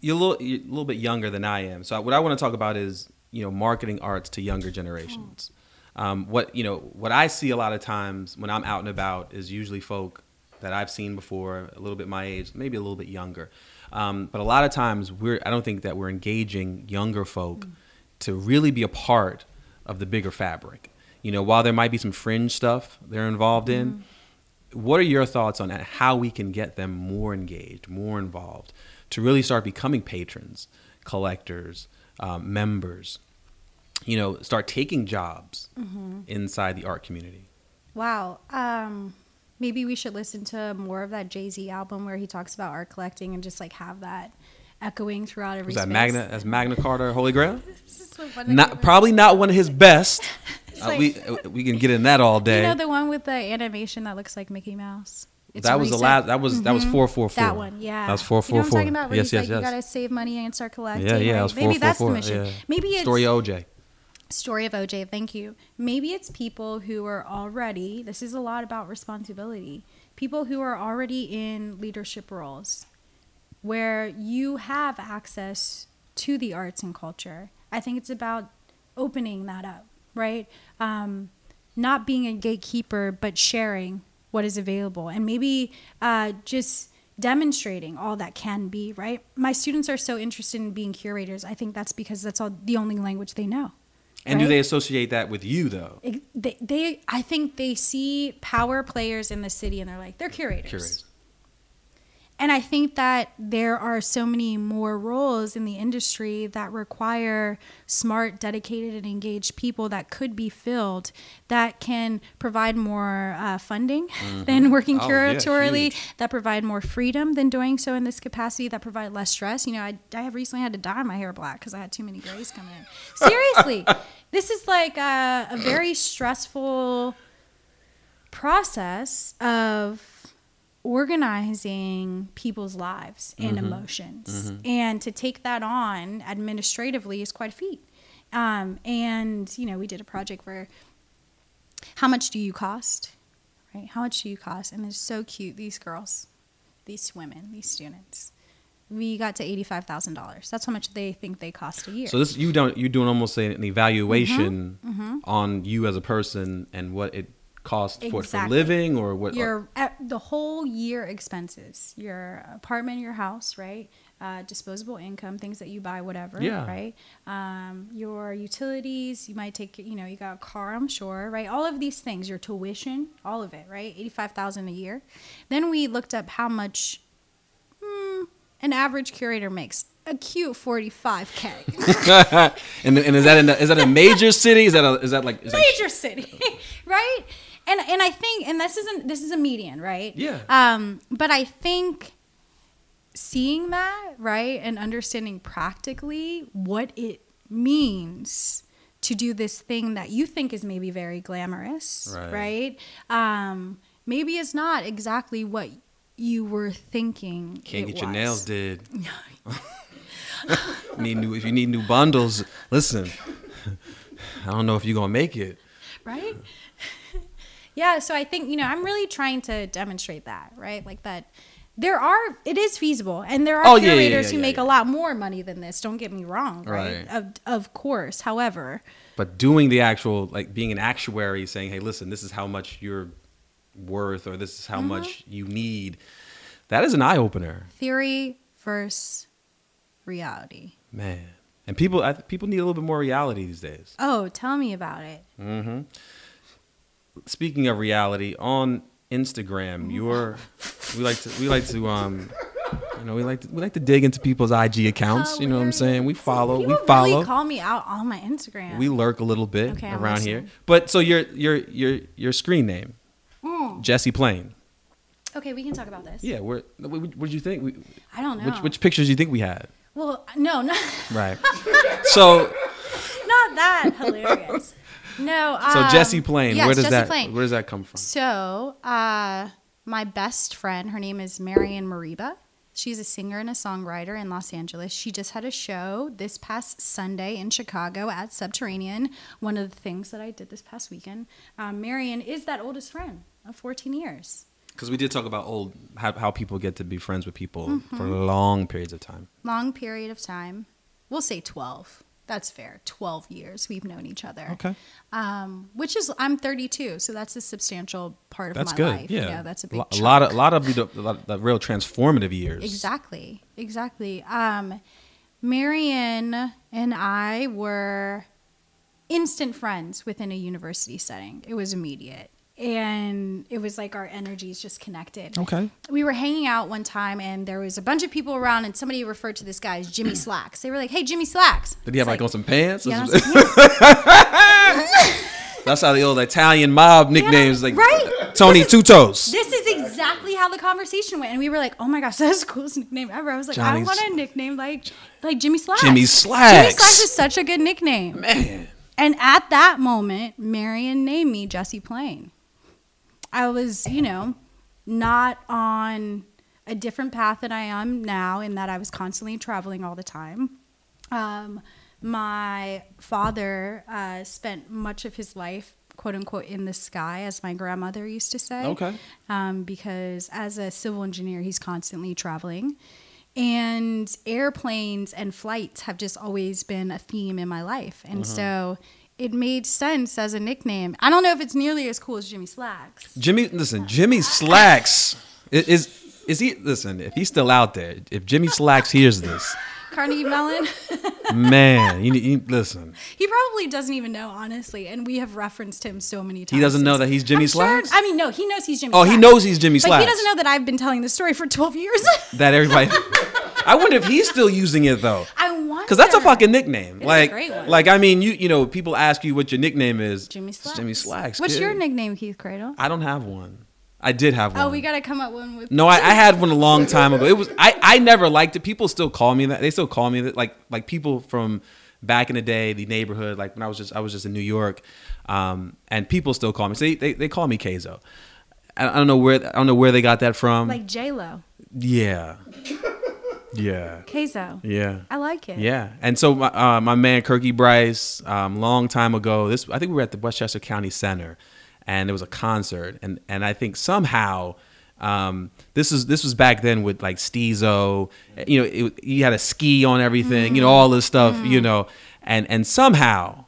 you're a little, you're a little bit younger than I am. So what I want to talk about is, you know, marketing arts to younger generations. Um, what, you know, what I see a lot of times when I'm out and about is usually folk that I've seen before, a little bit my age, maybe a little bit younger. Um, but a lot of times we're, I don't think that we're engaging younger folk mm. to really be a part of the bigger fabric. You know, while there might be some fringe stuff they're involved mm. in, what are your thoughts on how we can get them more engaged, more involved, to really start becoming patrons, collectors, Um, members, you know, start taking jobs mm-hmm. inside the art community? Wow. Um, maybe we should listen to more of that Jay-Z album where he talks about art collecting and just like have that echoing throughout every Was that space. Magna, that's Magna Carta Holy Grail? So not, probably not one of his best. uh, like, we we can get in that all day. You know, the one with the animation that looks like Mickey Mouse? It's that recent. was the last. That was mm-hmm. that was four four four. That one, yeah. That was four four four. You know what I'm talking about? Where yes, yes, like, yes. You gotta save money and start collecting. Yeah, yeah. Right? That was four, Maybe four, that's four, the mission. Yeah. Maybe it's story of O J. Story of O J. Thank you. Maybe it's people who are already. This is a lot about responsibility. People who are already in leadership roles, where you have access to the arts and culture. I think it's about opening that up, right? Um, not being a gatekeeper, but sharing what is available, and maybe uh, just demonstrating all that can be, right? My students are so interested in being curators. I think that's because that's all the only language they know. And right? do they associate that with you, though? It, they, they, I think they see power players in the city, and they're like, they're curators. Curators. And I think that there are so many more roles in the industry that require smart, dedicated, and engaged people that could be filled that can provide more uh, funding mm-hmm. than working oh, curatorially, yeah, that provide more freedom than doing so in this capacity, that provide less stress. You know, I, I have recently had to dye my hair black because I had too many grays come in. Seriously, this is like a, a very stressful process of organizing people's lives and mm-hmm. emotions. Mm-hmm. And to take that on administratively is quite a feat. Um, and, you know, we did a project where how much do you cost? Right? How much do you cost? And they're so cute, these girls, these women, these students. We got to eighty-five thousand dollars. That's how much they think they cost a year. So this you don't you're doing almost an evaluation mm-hmm. Mm-hmm. on you as a person and what it cost for, exactly. for living or what your the whole year expenses, your apartment, your house, right, uh disposable income, things that you buy, whatever, yeah. right, um your utilities, you might take, you know, you got a car, I'm sure, right, all of these things, your tuition, all of it, right? Eighty-five thousand a year. Then we looked up how much hmm, an average curator makes. A cute forty-five K. and and is that in a, is that a major city? Is that a, is that like is major that... city, right? And and I think and this isn't this is a median, right? Yeah. Um, but I think seeing that, right, and understanding practically what it means to do this thing that you think is maybe very glamorous, right? right? Um, maybe it's not exactly what you were thinking. Can't it get was. your nails did. need new, if you need new bundles, listen, I don't know if you're going to make it. Right? Yeah, so I think, you know, I'm really trying to demonstrate that, right? Like that there are, it is feasible, and there are oh, curators yeah, yeah, yeah, who yeah, make yeah. a lot more money than this. Don't get me wrong, right? right. Of, of course, however. But doing the actual, like being an actuary, saying, hey, listen, this is how much you're worth, or this is how mm-hmm. much you need. That is an eye-opener. Theory versus reality. Man. And people I, people need a little bit more reality these days. Oh, tell me about it. Mm-hmm. Speaking of reality, on Instagram, you're we like to we like to um you know we like to, we like to dig into people's I G accounts. Uh, you know what I'm saying? We follow. People we follow. Really call me out on my Instagram. We lurk a little bit okay, around here. But so your your your your screen name, mm. Jesse Plain. Okay, we can talk about this. Yeah, we're. What did you think? We, I don't know. Which, which pictures do you think we had? Well, no, not right. So, not that hilarious. No. Um, so Jesse Plain, yes, where does Jesse that Plain. Where does that come from? So, uh, my best friend, her name is Marian Mariba. She's a singer and a songwriter in Los Angeles. She just had a show this past Sunday in Chicago at Subterranean. One of the things that I did this past weekend. Um, Marian is that oldest friend of fourteen years. Because we did talk about old how, how people get to be friends with people mm-hmm. for long periods of time. Long period of time. We'll say twelve. That's fair. twelve years we've known each other. Okay. Um, which is, I'm thirty-two, so that's a substantial part of that's my good. Life. Yeah. yeah. That's a big L- chunk. A lot of, a lot of the, the, the real transformative years. Exactly. Exactly. Um, Marian and I were instant friends within a university setting. It was immediate. And it was like our energies just connected. Okay. We were hanging out one time and there was a bunch of people around and somebody referred to this guy as Jimmy Slacks. They were like, hey, Jimmy Slacks. Did he have like, like on some pants? Yeah, some pants. That's how the old Italian mob nicknames yeah, like right? Tony is, Two Toes. This is exactly how the conversation went. And we were like, oh my gosh, that's the coolest nickname ever. I was like, Johnny I want a nickname like like Jimmy Slacks. Jimmy Slacks. Jimmy Slacks is such a good nickname. Man. And at that moment, Marian named me Jesse Plain. I was, you know, not on a different path than I am now in that I was constantly traveling all the time. Um, my father uh, spent much of his life, quote unquote, in the sky, as my grandmother used to say. Okay. Um, because as a civil engineer, he's constantly traveling. And airplanes and flights have just always been a theme in my life. And mm-hmm. so... it made sense as a nickname. I don't know if it's nearly as cool as Jimmy Slacks. Jimmy, listen, Jimmy Slacks is, is is he? Listen, if he's still out there, if Jimmy Slacks hears this, Carnegie Mellon, man, you, you listen. He probably doesn't even know, honestly, and we have referenced him so many times. He doesn't know that he's Jimmy I'm Slacks. Sure, I mean, no, he knows he's Jimmy. Oh, Slacks. He knows he's Jimmy but Slacks. But he doesn't know that I've been telling this story for twelve years. That everybody. I wonder if he's still using it though. I wonder. Because that's a fucking nickname. It's like, a great one. Like I mean, you you know, people ask you what your nickname is. Jimmy Slacks. Jimmy Slacks. What's kid. Your nickname, Keith Cradle? I don't have one. I did have one. Oh, we gotta come up one with. No, I, I had one a long time ago. It was I, I never liked it. People still call me that. They still call me that. Like like people from back in the day, the neighborhood. Like when I was just I was just in New York, um, and people still call me. So they they, they call me K-Zo. I, I don't know where I don't know where they got that from. Like J-Lo. Yeah. Yeah. K-Zo. Yeah. I like it. Yeah. And so my uh, my man Kirky Bryce, um, long time ago, this I think we were at the Westchester County Center, and there was a concert, and and I think somehow, um, this is this was back then with like Steezo, you know, it, he had a ski on everything, mm. you know, all this stuff, mm. you know, and and somehow,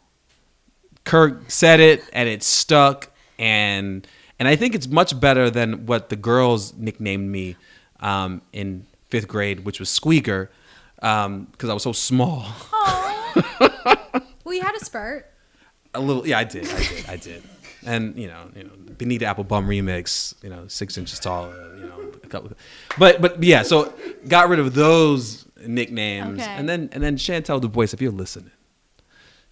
Kirk said it, and it stuck, and and I think it's much better than what the girls nicknamed me, um, in. Fifth grade, which was Squeaker, because um, I was so small. Aww. Well, you had a spurt. A little, yeah, I did, I did, I did. And you know, you know, Benita Applebum remix, you know, six inches tall, you know, a couple. Of, but but yeah, so got rid of those nicknames, okay. and then and then Chantel Du Bois, if you're listening,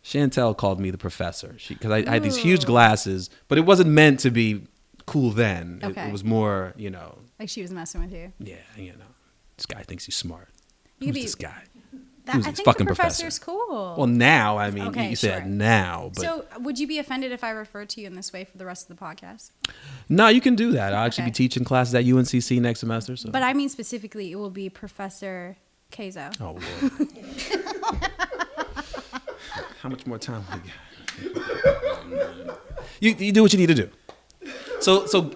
Chantel called me the professor because I, I had these huge glasses, but it wasn't meant to be cool then. Okay. It, it was more, you know, like she was messing with you. Yeah, you know. This guy thinks he's smart. You Who's be, this guy? That, Who's I this think fucking the professor's professor? Cool. Well, now, I mean, okay, you sure. said now. But. So would you be offended if I refer to you in this way for the rest of the podcast? No, you can do that. I'll actually okay. be teaching classes at U N C C next semester. So. But I mean specifically, it will be Professor K-Zo. Oh, Lord. How much more time we got? you, you do what you need to do. So, so,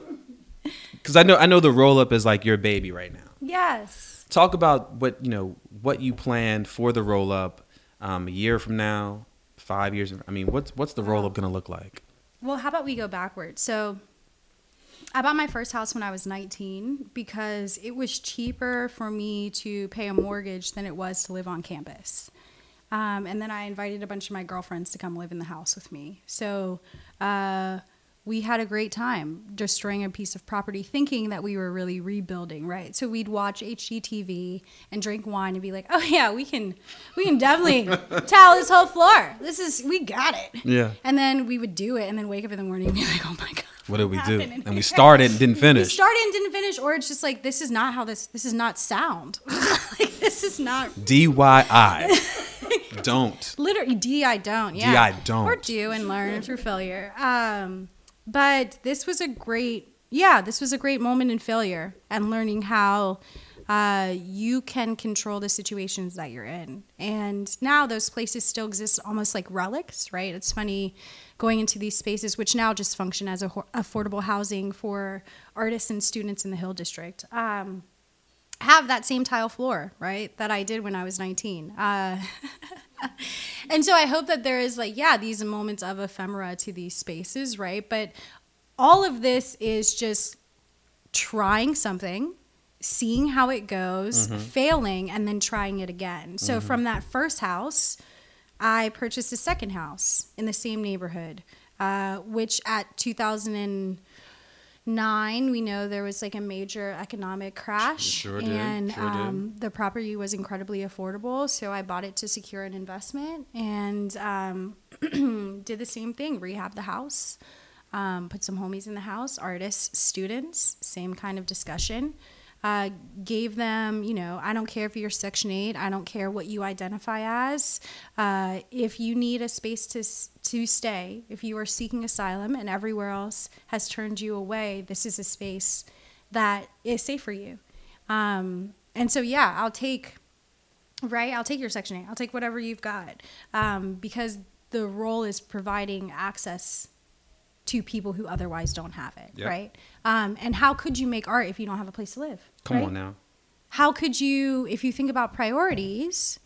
because I know, I know the roll-up is like your baby right now. Yes. Talk about what you know, what you planned for the Roll Up um, a year from now, five years. I mean, what's what's the Roll Up going to look like? Well, how about we go backwards? So, I bought my first house when I was nineteen because it was cheaper for me to pay a mortgage than it was to live on campus. Um, and then I invited a bunch of my girlfriends to come live in the house with me. So uh, we had a great time destroying a piece of property, thinking that we were really rebuilding, right? So we'd watch H G T V and drink wine and be like, oh, yeah, we can we can definitely tile this whole floor. This is, we got it. Yeah. And then we would do it and then wake up in the morning and be like, oh, my God. What did we do? And we started and didn't finish. We started and didn't finish, or it's just like, this is not how this, this is not sound. Like, this is not. D Y I. Don't. Literally, D I don't, yeah. D I don't. Or do and learn through failure. Um, but this was a great, yeah, this was a great moment in failure and learning how uh, you can control the situations that you're in. And now those places still exist almost like relics, right? It's funny. Going into these spaces, which now just function as a ho- affordable housing for artists and students in the Hill District, um, have that same tile floor, right, that I did when I was nineteen. Uh, and so I hope that there is, like, yeah, these moments of ephemera to these spaces, right? But all of this is just trying something, seeing how it goes, mm-hmm. failing, and then trying it again. So mm-hmm. from that first house, I purchased a second house in the same neighborhood, uh, which at two thousand nine, we know there was like a major economic crash. Sure did. And sure um, did. The property was incredibly affordable, so I bought it to secure an investment and um, did the same thing, rehab the house, um, put some homies in the house, artists, students, same kind of discussion. Uh, gave them, you know, I don't care if you're Section eight. I don't care what you identify as. Uh, if you need a space to to stay, if you are seeking asylum and everywhere else has turned you away, this is a space that is safe for you. Um, and so, yeah, I'll take, right? I'll take your Section eight. I'll take whatever you've got um, because the role is providing access to people who otherwise don't have it, yep. right? Um, and how could you make art if you don't have a place to live? Come right? on now. How could you, if you think about priorities,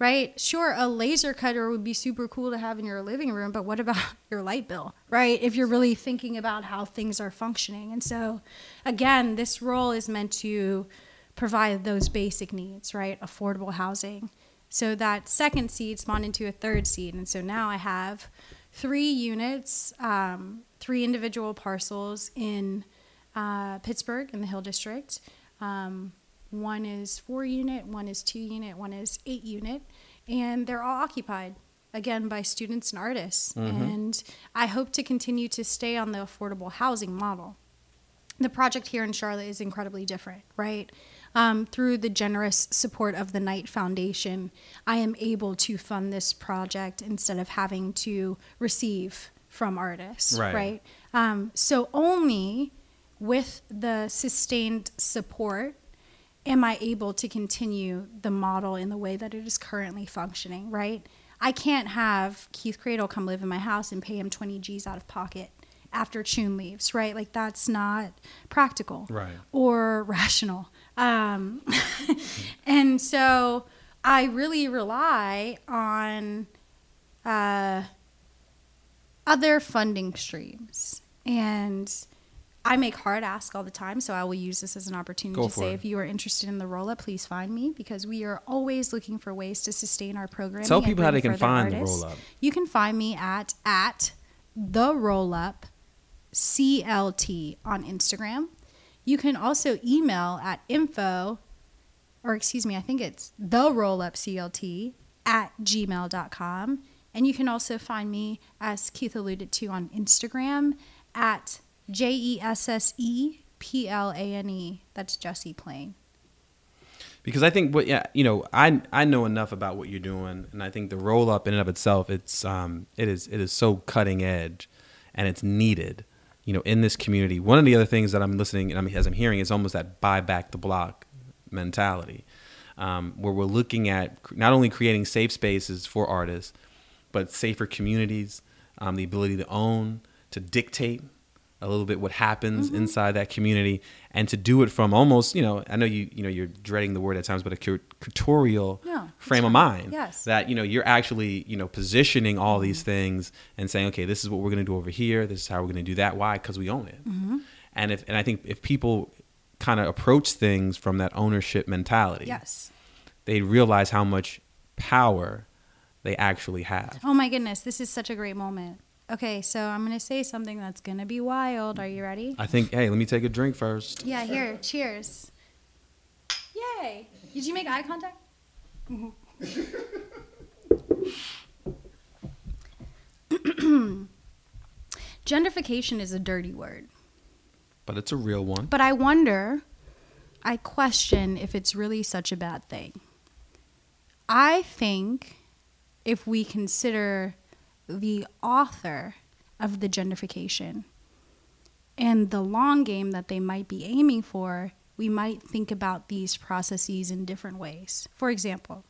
right? Sure, a laser cutter would be super cool to have in your living room, but what about your light bill, right? If you're really thinking about how things are functioning. And so, again, this role is meant to provide those basic needs, right? Affordable housing. So that second seed spawned into a third seed. And so now I have three units, um, three individual parcels in uh, Pittsburgh in the Hill District. Um, one is four unit, one is two unit, one is eight unit, and they're all occupied, again, by students and artists. Mm-hmm. And I hope to continue to stay on the affordable housing model. The project here in Charlotte is incredibly different, right? Um, through the generous support of the Knight Foundation, I am able to fund this project instead of having to receive from artists, right? right? Um, so only with the sustained support am I able to continue the model in the way that it is currently functioning, right? I can't have Keith Cradle come live in my house and pay him twenty G's out of pocket after Chun leaves, right? Like, that's not practical, right, or rational. Um, and so I really rely on uh, other funding streams. And I make hard ask all the time, so I will use this as an opportunity Go to say, it. If you are interested in the Roll-Up, please find me, because we are always looking for ways to sustain our programming. Tell people how they can find artists. The Roll-Up. You can find me at, at the Roll-Up C L T on Instagram. You can also email at info, or excuse me, I think it's the rollupclt at gmail dot com. And you can also find me, as Keith alluded to, on Instagram at J E S S E P L A N E. That's Jesse Plain. Because I think what, yeah, you know, I I know enough about what you're doing, and I think the Roll Up in and of itself, it's um it is it is so cutting edge, and it's needed. You know, in this community, one of the other things that I'm listening and I'm, as I'm hearing is almost that buy back the block mentality, um, where we're looking at not only creating safe spaces for artists, but safer communities, um, the ability to own, to dictate, a little bit what happens mm-hmm. inside that community, and to do it from almost, you know, I know you, you know, you're dreading the word at times, but a curatorial yeah, frame right. of mind. Yes. That, you know, you're actually, you know, positioning all these things and saying, okay, this is what we're going to do over here. This is how we're going to do that. Why? Because we own it. Mm-hmm. And if, and I think if people kind of approach things from that ownership mentality, yes, they realize how much power they actually have. Oh my goodness. This is such a great moment. Okay, so I'm going to say something that's going to be wild. Are you ready? I think, hey, let me take a drink first. Yeah, here, cheers. Yay. Did you make eye contact? Mm-hmm. Gentrification is a dirty word. But it's a real one. But I wonder, I question if it's really such a bad thing. I think if we consider the author of the gentrification and the long game that they might be aiming for, we might think about these processes in different ways. For example,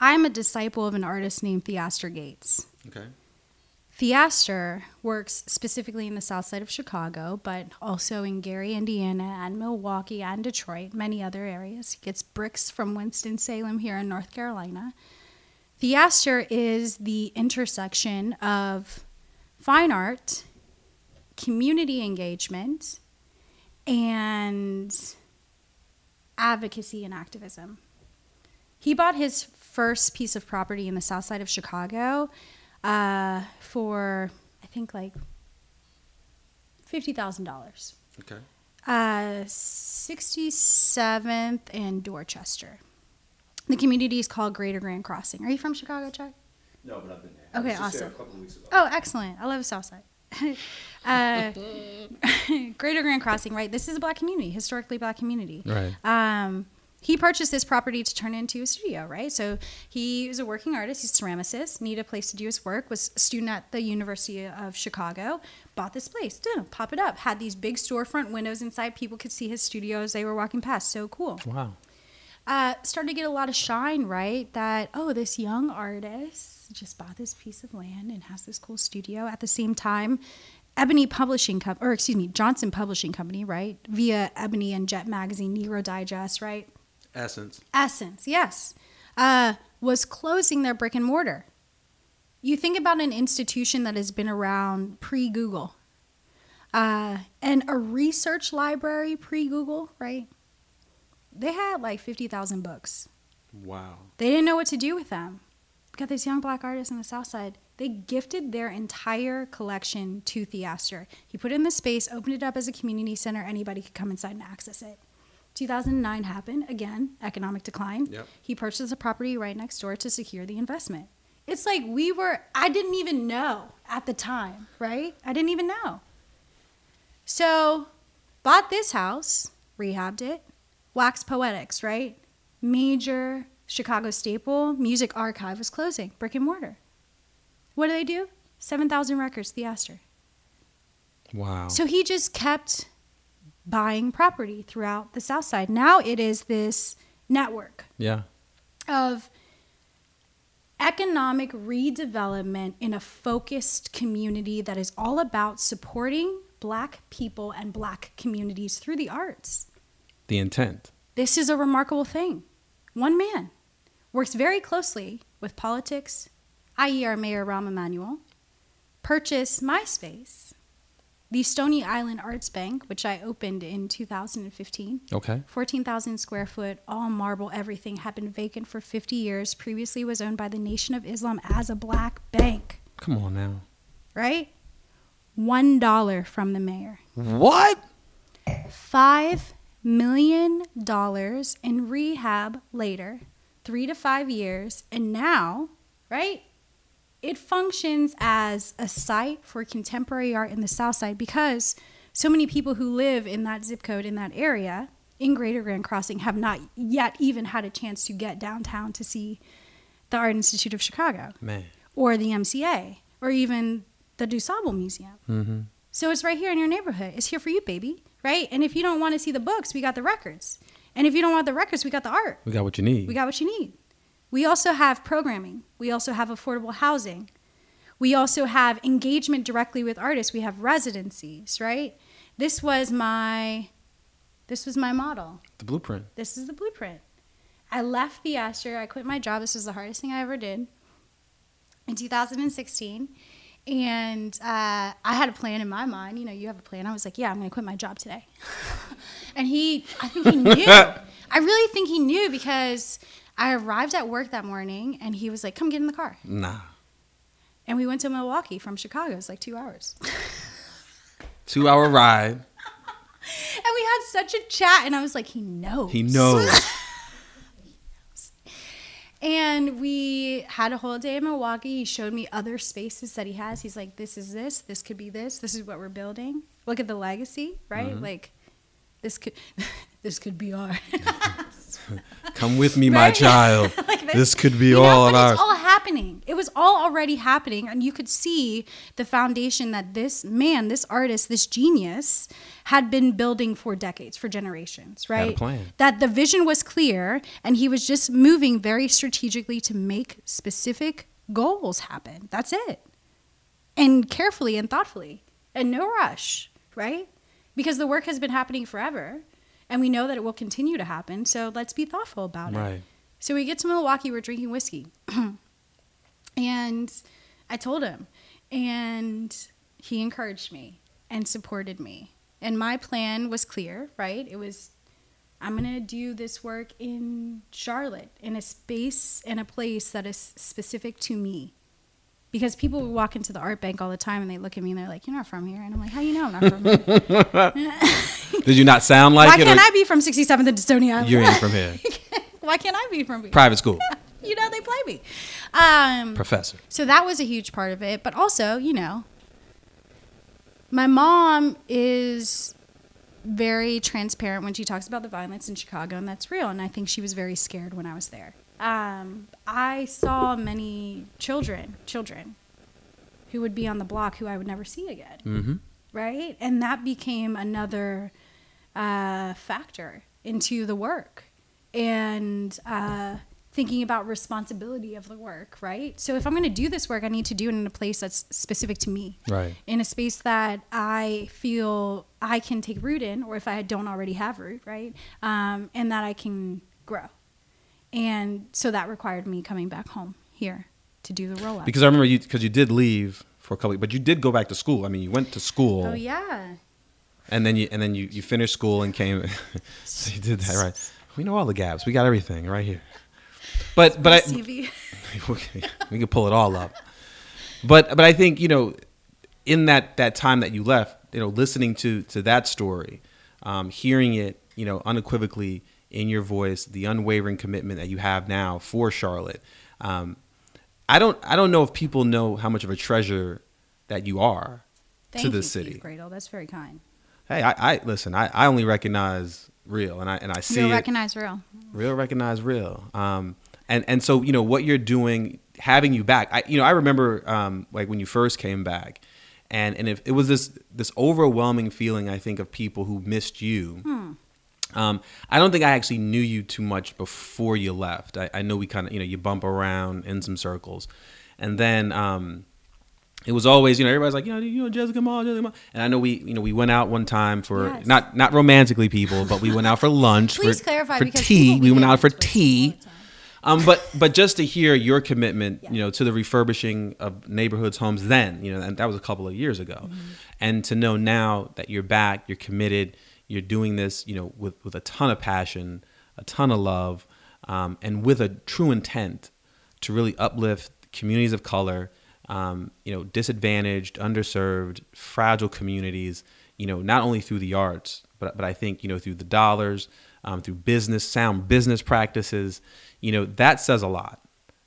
I'm a disciple of an artist named Theaster Gates. Okay. Theaster works specifically in the south side of Chicago, but also in Gary, Indiana, and Milwaukee, and Detroit, many other areas. He gets bricks from Winston-Salem here in North Carolina. Theaster is the intersection of fine art, community engagement, and advocacy and activism. He bought his first piece of property in the south side of Chicago uh, for, I think, like fifty thousand dollars. Okay. Uh, sixty-seventh and Dorchester. The community is called Greater Grand Crossing. Are you from Chicago, Chuck? No, but I've been there. Okay, I was just awesome. There a couple of weeks ago. Oh, excellent. I love the South Side. uh, Greater Grand Crossing, right? This is a black community, historically black community. Right. Um, he purchased this property to turn into a studio, right? So he is a working artist. He's a ceramicist, needed a place to do his work, was a student at the University of Chicago, bought this place, didn't pop it up, had these big storefront windows inside. People could see his studio as they were walking past. So cool. Wow. Uh, started to get a lot of shine, right? That, oh, this young artist just bought this piece of land and has this cool studio. At the same time, Ebony Publishing Co- or excuse me, Johnson Publishing Company, right? Via Ebony and Jet Magazine, Negro Digest, right? Essence. Essence, yes. Uh, was closing their brick and mortar. You think about an institution that has been around pre-Google, uh, and a research library pre-Google, right? They had like fifty thousand books. Wow. They didn't know what to do with them. Got this young black artist on the South Side. They gifted their entire collection to Theaster. He put it in the space, opened it up as a community center. Anybody could come inside and access it. two thousand nine happened. Again, economic decline. Yep. He purchased a property right next door to secure the investment. It's like we were, I didn't even know at the time, right? I didn't even know. So bought this house, rehabbed it. Wax Poetics, right? Major Chicago staple. Music archive was closing. Brick and mortar. What do they do? seven thousand records, Theaster. Wow. So he just kept buying property throughout the South Side. Now it is this network yeah. of economic redevelopment in a focused community that is all about supporting Black people and Black communities through the arts. The intent. This is a remarkable thing. One man works very closely with politics, that is our mayor, Rahm Emanuel, purchased MySpace, the Stony Island Arts Bank, which I opened in two thousand fifteen. Okay. fourteen thousand square foot, all marble, everything had been vacant for fifty years. Previously was owned by the Nation of Islam as a black bank. Come on now. Right? One dollar from the mayor. What? Five million dollars in rehab later, three to five years, and now, right, it functions as a site for contemporary art in the South Side because so many people who live in that zip code, in that area, in Greater Grand Crossing, have not yet even had a chance to get downtown to see the Art Institute of Chicago. Man. Or the M C A, or even the DuSable Museum. Mm-hmm. So it's right here in your neighborhood. It's here for you, baby, right? And if you don't want to see the books, we got the records. And if you don't want the records, we got the art. We got what you need. We got what you need. We also have programming. We also have affordable housing. We also have engagement directly with artists. We have residencies, right? This was my, this was my model. The blueprint. This is the blueprint. I left Theaster. I quit my job. This was the hardest thing I ever did in two thousand sixteen. And uh, I had a plan in my mind. You know, you have a plan. I was like, yeah, I'm going to quit my job today. And he, I think he knew. I really think he knew, because I arrived at work that morning and he was like, come get in the car. Nah. And we went to Milwaukee from Chicago. It's like two hours. Two hour ride. And we had such a chat. And I was like, he knows. He knows. He knows. And we had a whole day in Milwaukee. He showed me other spaces that he has. He's like, this is this. This could be this. This is what we're building. Look at the legacy, right? Mm-hmm. Like, this could, this could be ours. Come with me, right? My child. Like this, this could be you all know, but of ours. It's all happening. It was all already happening. And you could see the foundation that this man, this artist, this genius had been building for decades, for generations, right? Had a plan. That the vision was clear, and he was just moving very strategically to make specific goals happen. That's it. And carefully and thoughtfully and no rush, right? Because the work has been happening forever. And we know that it will continue to happen, so let's be thoughtful about right. it. So we get to Milwaukee, we're drinking whiskey. And I told him, and he encouraged me and supported me. And my plan was clear, right? It was, I'm going to do this work in Charlotte, in a space and a place that is specific to me. Because people would walk into the art bank all the time and they look at me and they're like, you're not from here. And I'm like, how do you know I'm not from here? Did you not sound like Why it? Why can't I be from sixty-seventh and Stony Island? You ain't from here. Why can't I be from here? Private school. You know, they play me. Um, Professor. So that was a huge part of it. But also, you know, my mom is very transparent when she talks about the violence in Chicago, and that's real. And I think she was very scared when I was there. Um, I saw many children, children who would be on the block who I would never see again. Mm-hmm. Right. And that became another, uh, factor into the work and, uh, thinking about responsibility of the work. Right. So if I'm going to do this work, I need to do it in a place that's specific to me, right? In a space that I feel I can take root in, or if I don't already have root. Right. Um, and that I can grow. And so that required me coming back home here to do the roll up. Because I remember you, because you did leave for a couple, but you did go back to school. I mean, you went to school. Oh yeah. And then you and then you, you finished school and came. So you did that, right? We know all the gaps. We got everything right here. But it's but I C V. Okay, we can pull it all up. But but I think, you know, in that that time that you left, you know, listening to to that story, um, hearing it, you know, unequivocally. In your voice, the unwavering commitment that you have now for Charlotte. Um, I don't I don't know if people know how much of a treasure that you are Thank to the city. Keith Cradle. That's very kind. Hey, I, I listen, I, I only recognize real and I and I see real it. recognize real. Real recognize real. Um and, and so, you know, what you're doing, having you back. I you know, I remember um like when you first came back and, and if it was this this overwhelming feeling, I think, of people who missed you. Hmm. Um, I don't think I actually knew you too much before you left. I, I know we kind of, you know, you bump around in some circles. And then um, it was always, you know, everybody's like, you know, you know, Jessica Moss, Jessica Moss. And I know we, you know, we went out one time for, yes. not not romantically people, but we went out for lunch. Please for, clarify. For because tea. We went out for tea. Um, but but just to hear your commitment, yeah. you know, to the refurbishing of neighborhoods, homes then, you know, and that was a couple of years ago. Mm-hmm. And to know now that you're back, you're committed. You're doing this, you know, with, with a ton of passion, a ton of love, um, and with a true intent to really uplift communities of color, um, you know, disadvantaged, underserved, fragile communities, you know, not only through the arts, but but I think, you know, through the dollars, um, through business, sound business practices, you know, that says a lot.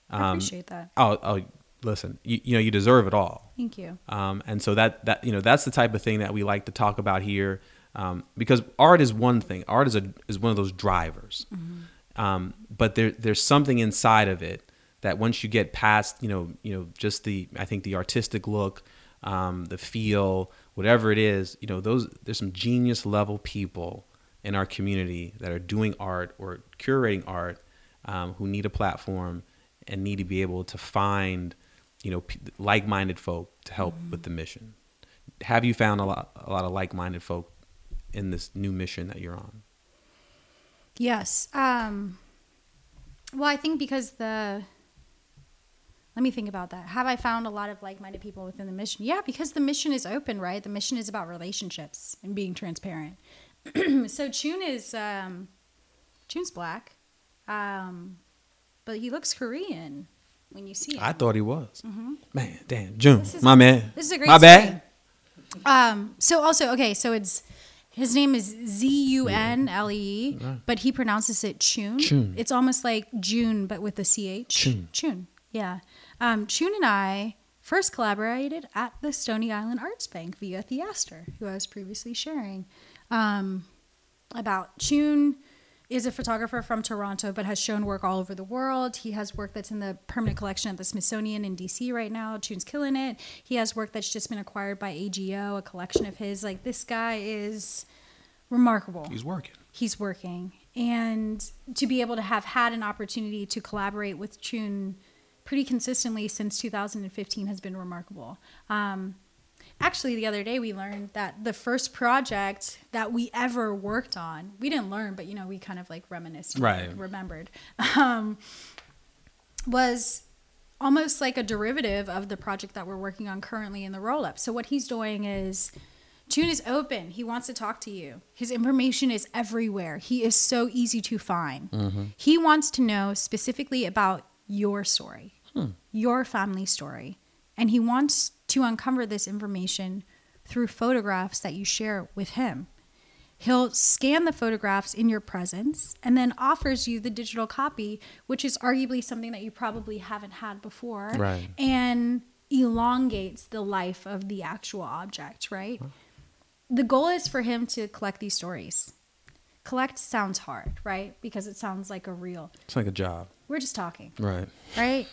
Um, I appreciate that. Oh, oh listen, you, you know, you deserve it all. Thank you. Um, and so that, that, you know, that's the type of thing that we like to talk about here. Um, because art is one thing. Art is a is one of those drivers, mm-hmm. um, but there there's something inside of it that once you get past, you know, you know, just the I think the artistic look, um, the feel, whatever it is, you know, those there's some genius level people in our community that are doing art or curating art um, who need a platform and need to be able to find you know, p- like-minded folk to help mm-hmm. with the mission. Have you found a lot, a lot of like-minded folk in this new mission that you're on? Yes. Um, well, I think because the, let me think about that. Have I found a lot of like-minded people within the mission? Yeah, because the mission is open, right? The mission is about relationships and being transparent. So Chun is, um, Chun's black, um, but he looks Korean when you see him. I thought he was. Mm-hmm. Man, damn, Chun, my a, man. This is a great my story. Bad. Um, so also, okay, so it's, his name is Z U N L E, yeah. But he pronounces it Chun. Chun. It's almost like June, but with a C H. Chun. Chun, yeah. Um, Chun and I first collaborated at the Stony Island Arts Bank via Theaster, who I was previously sharing um, about. Chun is a photographer from Toronto, but has shown work all over the world. He has work that's in the permanent collection at the Smithsonian in D C right now. Chun's killing it. He has work that's just been acquired by A G O, a collection of his. Like, this guy is remarkable. He's working. He's working. And to be able to have had an opportunity to collaborate with Chun pretty consistently since two thousand fifteen has been remarkable. Um, Actually, the other day we learned that the first project that we ever worked on, we didn't learn, but, you know, we kind of like reminisced, right. like remembered, um, was almost like a derivative of the project that we're working on currently in the Roll Up. So what he's doing is, Chun is open. He wants to talk to you. His information is everywhere. He is so easy to find. Mm-hmm. He wants to know specifically about your story, hmm. your family story. And he wants to uncover this information through photographs that you share with him. He'll scan the photographs in your presence and then offers you the digital copy, which is arguably something that you probably haven't had before, right. and elongates the life of the actual object, right? Huh. The goal is for him to collect these stories. Collect sounds hard, right? Because it sounds like a real... It's like a job. We're just talking. Right. Right?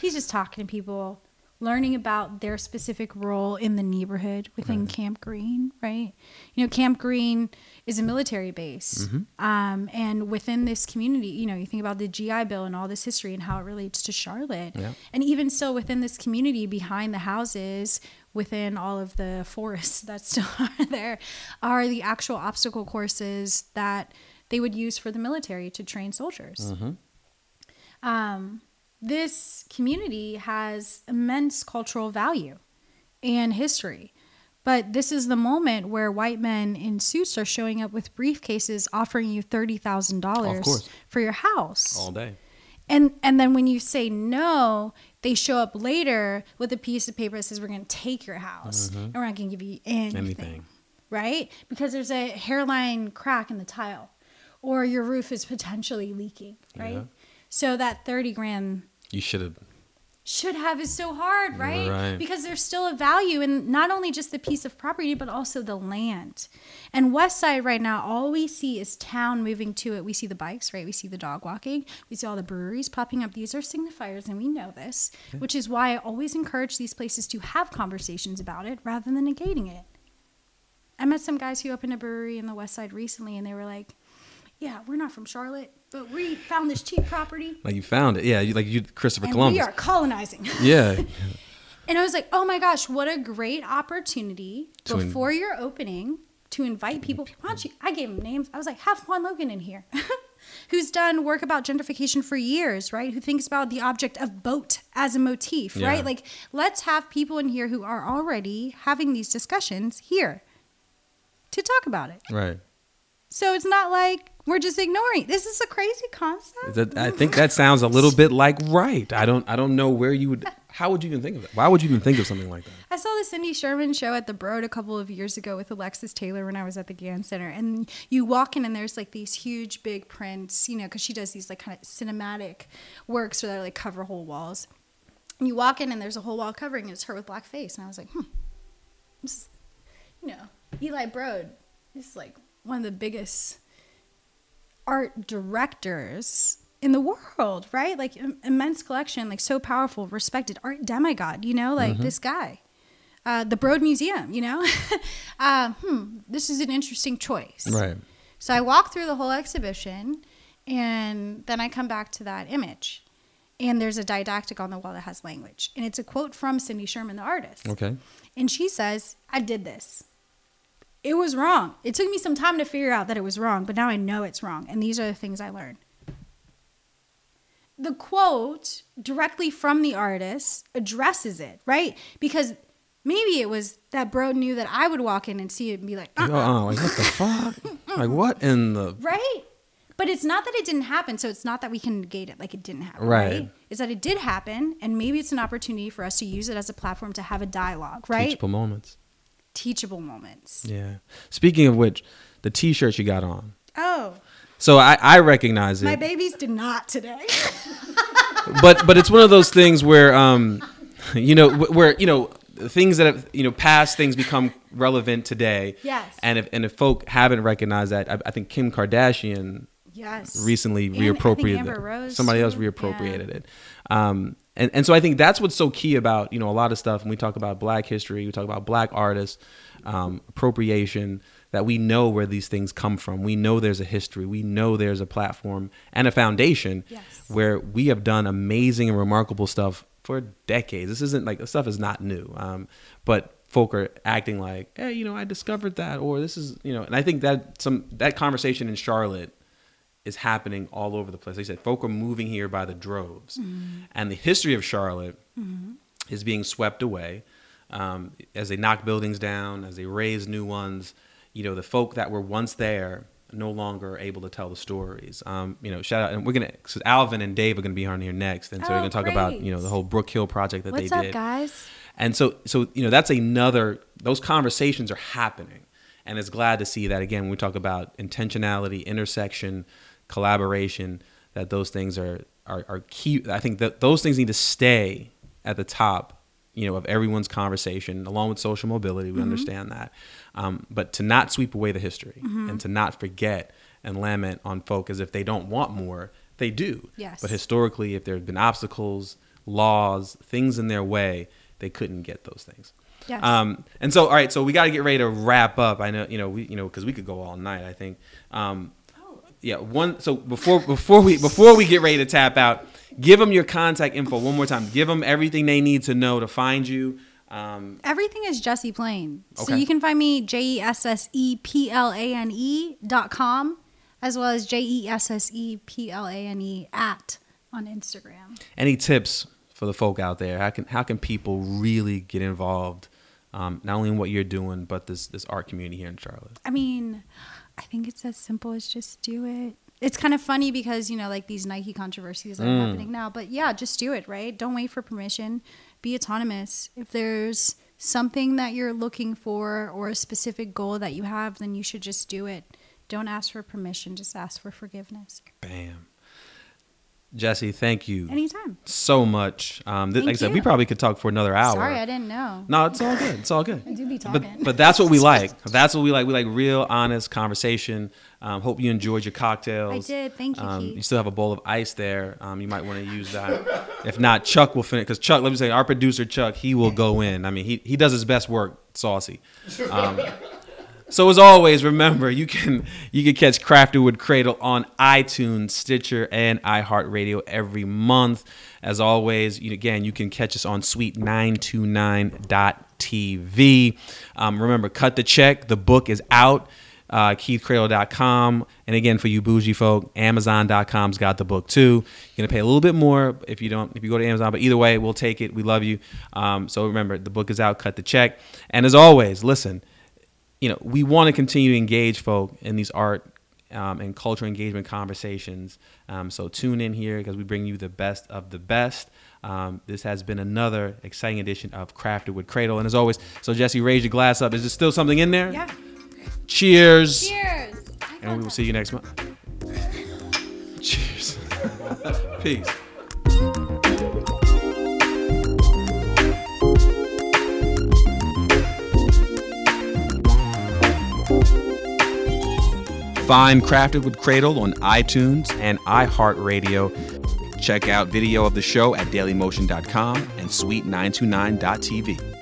He's just talking to people, learning about their specific role in the neighborhood within right. Camp Green, right? You know, Camp Green is a military base. Mm-hmm. Um, and within this community, you know, you think about the G I Bill and all this history and how it relates to Charlotte. Yeah. And even still within this community, behind the houses, within all of the forests that still are there, are the actual obstacle courses that they would use for the military to train soldiers. Mm-hmm. Um. This community has immense cultural value and history, but this is the moment where white men in suits are showing up with briefcases offering you thirty thousand dollars for your house. All day. And and then when you say no, they show up later with a piece of paper that says, we're going to take your house mm-hmm. and we're not going to give you anything, anything, right? Because there's a hairline crack in the tile or your roof is potentially leaking, right? Yeah. So that thirty grand you should have should have is so hard, right? right? Because there's still a value in not only just the piece of property, but also the land. And West Side right now, all we see is town moving to it. We see the bikes, right? We see the dog walking. We see all the breweries popping up. These are signifiers, and we know this, yeah. which is why I always encourage these places to have conversations about it rather than negating it. I met some guys who opened a brewery in the West Side recently, and they were like, yeah, we're not from Charlotte. But we found this cheap property. Like you found it. Yeah, you, like you, Christopher and Columbus. We are colonizing. Yeah. And I was like, oh my gosh, what a great opportunity to before in- your opening to invite people. people. Why don't you, I gave them names. I was like, have Juan Logan in here, who's done work about gentrification for years, right? Who thinks about the object of boat as a motif, yeah. right? Like, let's have people in here who are already having these discussions here to talk about it. Right. So it's not like we're just ignoring. This is a crazy concept. That, I think that sounds a little bit like right. I don't I don't know where you would, how would you even think of that? Why would you even think of something like that? I saw the Cindy Sherman show at The Broad a couple of years ago with Alexis Taylor when I was at the Gann Center. And you walk in and there's like these huge big prints, you know, because she does these like kind of cinematic works where they like cover whole walls. And you walk in and there's a whole wall covering and it's her with black face. And I was like, hmm, this is, you know, Eli Broad is like one of the biggest art directors in the world, right? Like im- immense collection, like so powerful, respected art demigod, you know, like mm-hmm. this guy, uh, the Broad Museum, you know, uh, hmm, this is an interesting choice. Right. So I walk through the whole exhibition and then I come back to that image And there's a didactic on the wall that has language. And it's a quote from Cindy Sherman, the artist. Okay. And she says, I did this. It was wrong. It took me some time to figure out that it was wrong, but now I know it's wrong. And these are the things I learned. The quote directly from the artist addresses it, right? Because maybe it was that bro knew that I would walk in and see it and be like, uh-uh. uh-uh, like, what the fuck? Like, what in the... Right? But it's not that it didn't happen, so it's not that we can negate it like it didn't happen, right? right? It's that it did happen, and maybe it's an opportunity for us to use it as a platform to have a dialogue, right? Teachable moments. Teachable moments. Yeah. Speaking of which, the T-shirt you got on. Oh. So I, I recognize it. My babies did not today. But but it's one of those things where um you know where you know things that have, you know past things become relevant today. Yes. And if and if folk haven't recognized that, I, I think Kim Kardashian yes recently and reappropriated it. Rose somebody too. else reappropriated yeah. it. Um and and so I think that's what's so key about you know a lot of stuff when we talk about Black history, we talk about Black artists, um, appropriation. That we know where these things come from. We know there's a history. We know there's a platform and a foundation yes. where we have done amazing and remarkable stuff for decades. This isn't like, the stuff is not new. Um, but folk are acting like, hey, you know, I discovered that, or this is, you know, and I think that some that conversation in Charlotte is happening all over the place. Like I said, folk are moving here by the droves. Mm-hmm. And the history of Charlotte mm-hmm. is being swept away um, as they knock buildings down, as they raise new ones. You know, the folk that were once there no longer are able to tell the stories. Um, you know, shout out, and we're gonna, because Alvin and Dave are gonna be on here next, and so oh, we're gonna talk great. about you know the whole Brook Hill project that What's they up, did, guys. And so, so you know, that's another. Those conversations are happening, and it's glad to see that again. When we talk about intentionality, intersection, collaboration, that those things are are, are key. I think that those things need to stay at the top. You know, of everyone's conversation, along with social mobility, we mm-hmm. understand that. Um, but to not sweep away the history mm-hmm. and to not forget and lament on folk as if they don't want more, they do. Yes. But historically, if there have been obstacles, laws, things in their way, they couldn't get those things. Yes. Um, and so, all right, so we got to get ready to wrap up. I know, you know, we, you know, because we could go all night, I think. Um, oh. Yeah. One. So before before we before we get ready to tap out. Give them your contact info one more time. Give them everything they need to know to find you. Um, everything is Jessie Plane. Okay. So you can find me J E S S E P L A N E dot com as well as J E S S E P L A N E at on Instagram. Any tips for the folk out there? How can how can people really get involved, um, not only in what you're doing, but this this art community here in Charlotte? I mean, I think it's as simple as just do it. It's kind of funny because, you know, like these Nike controversies that are mm. happening now. But yeah, just do it, right? Don't wait for permission. Be autonomous. If there's something that you're looking for or a specific goal that you have, then you should just do it. Don't ask for permission. Just ask for forgiveness. Bam. Jessie, thank you. Anytime. So much. Um, th- like I said, we probably could talk for another hour. Sorry, I didn't know. No, it's all good. It's all good. I do be talking. But, but that's what we like. That's what we like. We like real, honest conversation. Um, hope you enjoyed your cocktails. I did. Thank you, um, Keith. You still have a bowl of ice there. Um, you might want to use that. If not, Chuck will finish. Because Chuck, let me say, our producer, Chuck, he will go in. I mean, he, he does his best work saucy. Um So as always, remember, you can you can catch Crafted with Cradle on iTunes, Stitcher, and iHeartRadio every month. As always, you, again, you can catch us on suite nine two nine dot t v. Um, remember, Cut the Check. The book is out, uh, keith cradle dot com. And again, for you bougie folk, amazon dot com's got the book too. You're going to pay a little bit more if you don't if you go to Amazon. But either way, we'll take it. We love you. Um, so remember, the book is out. Cut the Check. And as always, listen. You know, we want to continue to engage folk in these art um, and culture engagement conversations. Um, so tune in here because we bring you the best of the best. Um, this has been another exciting edition of Crafted with Cradle. And as always, so Jessie, raise your glass up. Is there still something in there? Yeah. Cheers. Cheers. And we will see you next month. Cheers. Peace. Find Crafted with Cradle on iTunes and iHeartRadio. Check out video of the show at daily motion dot com and suite nine two nine dot t v.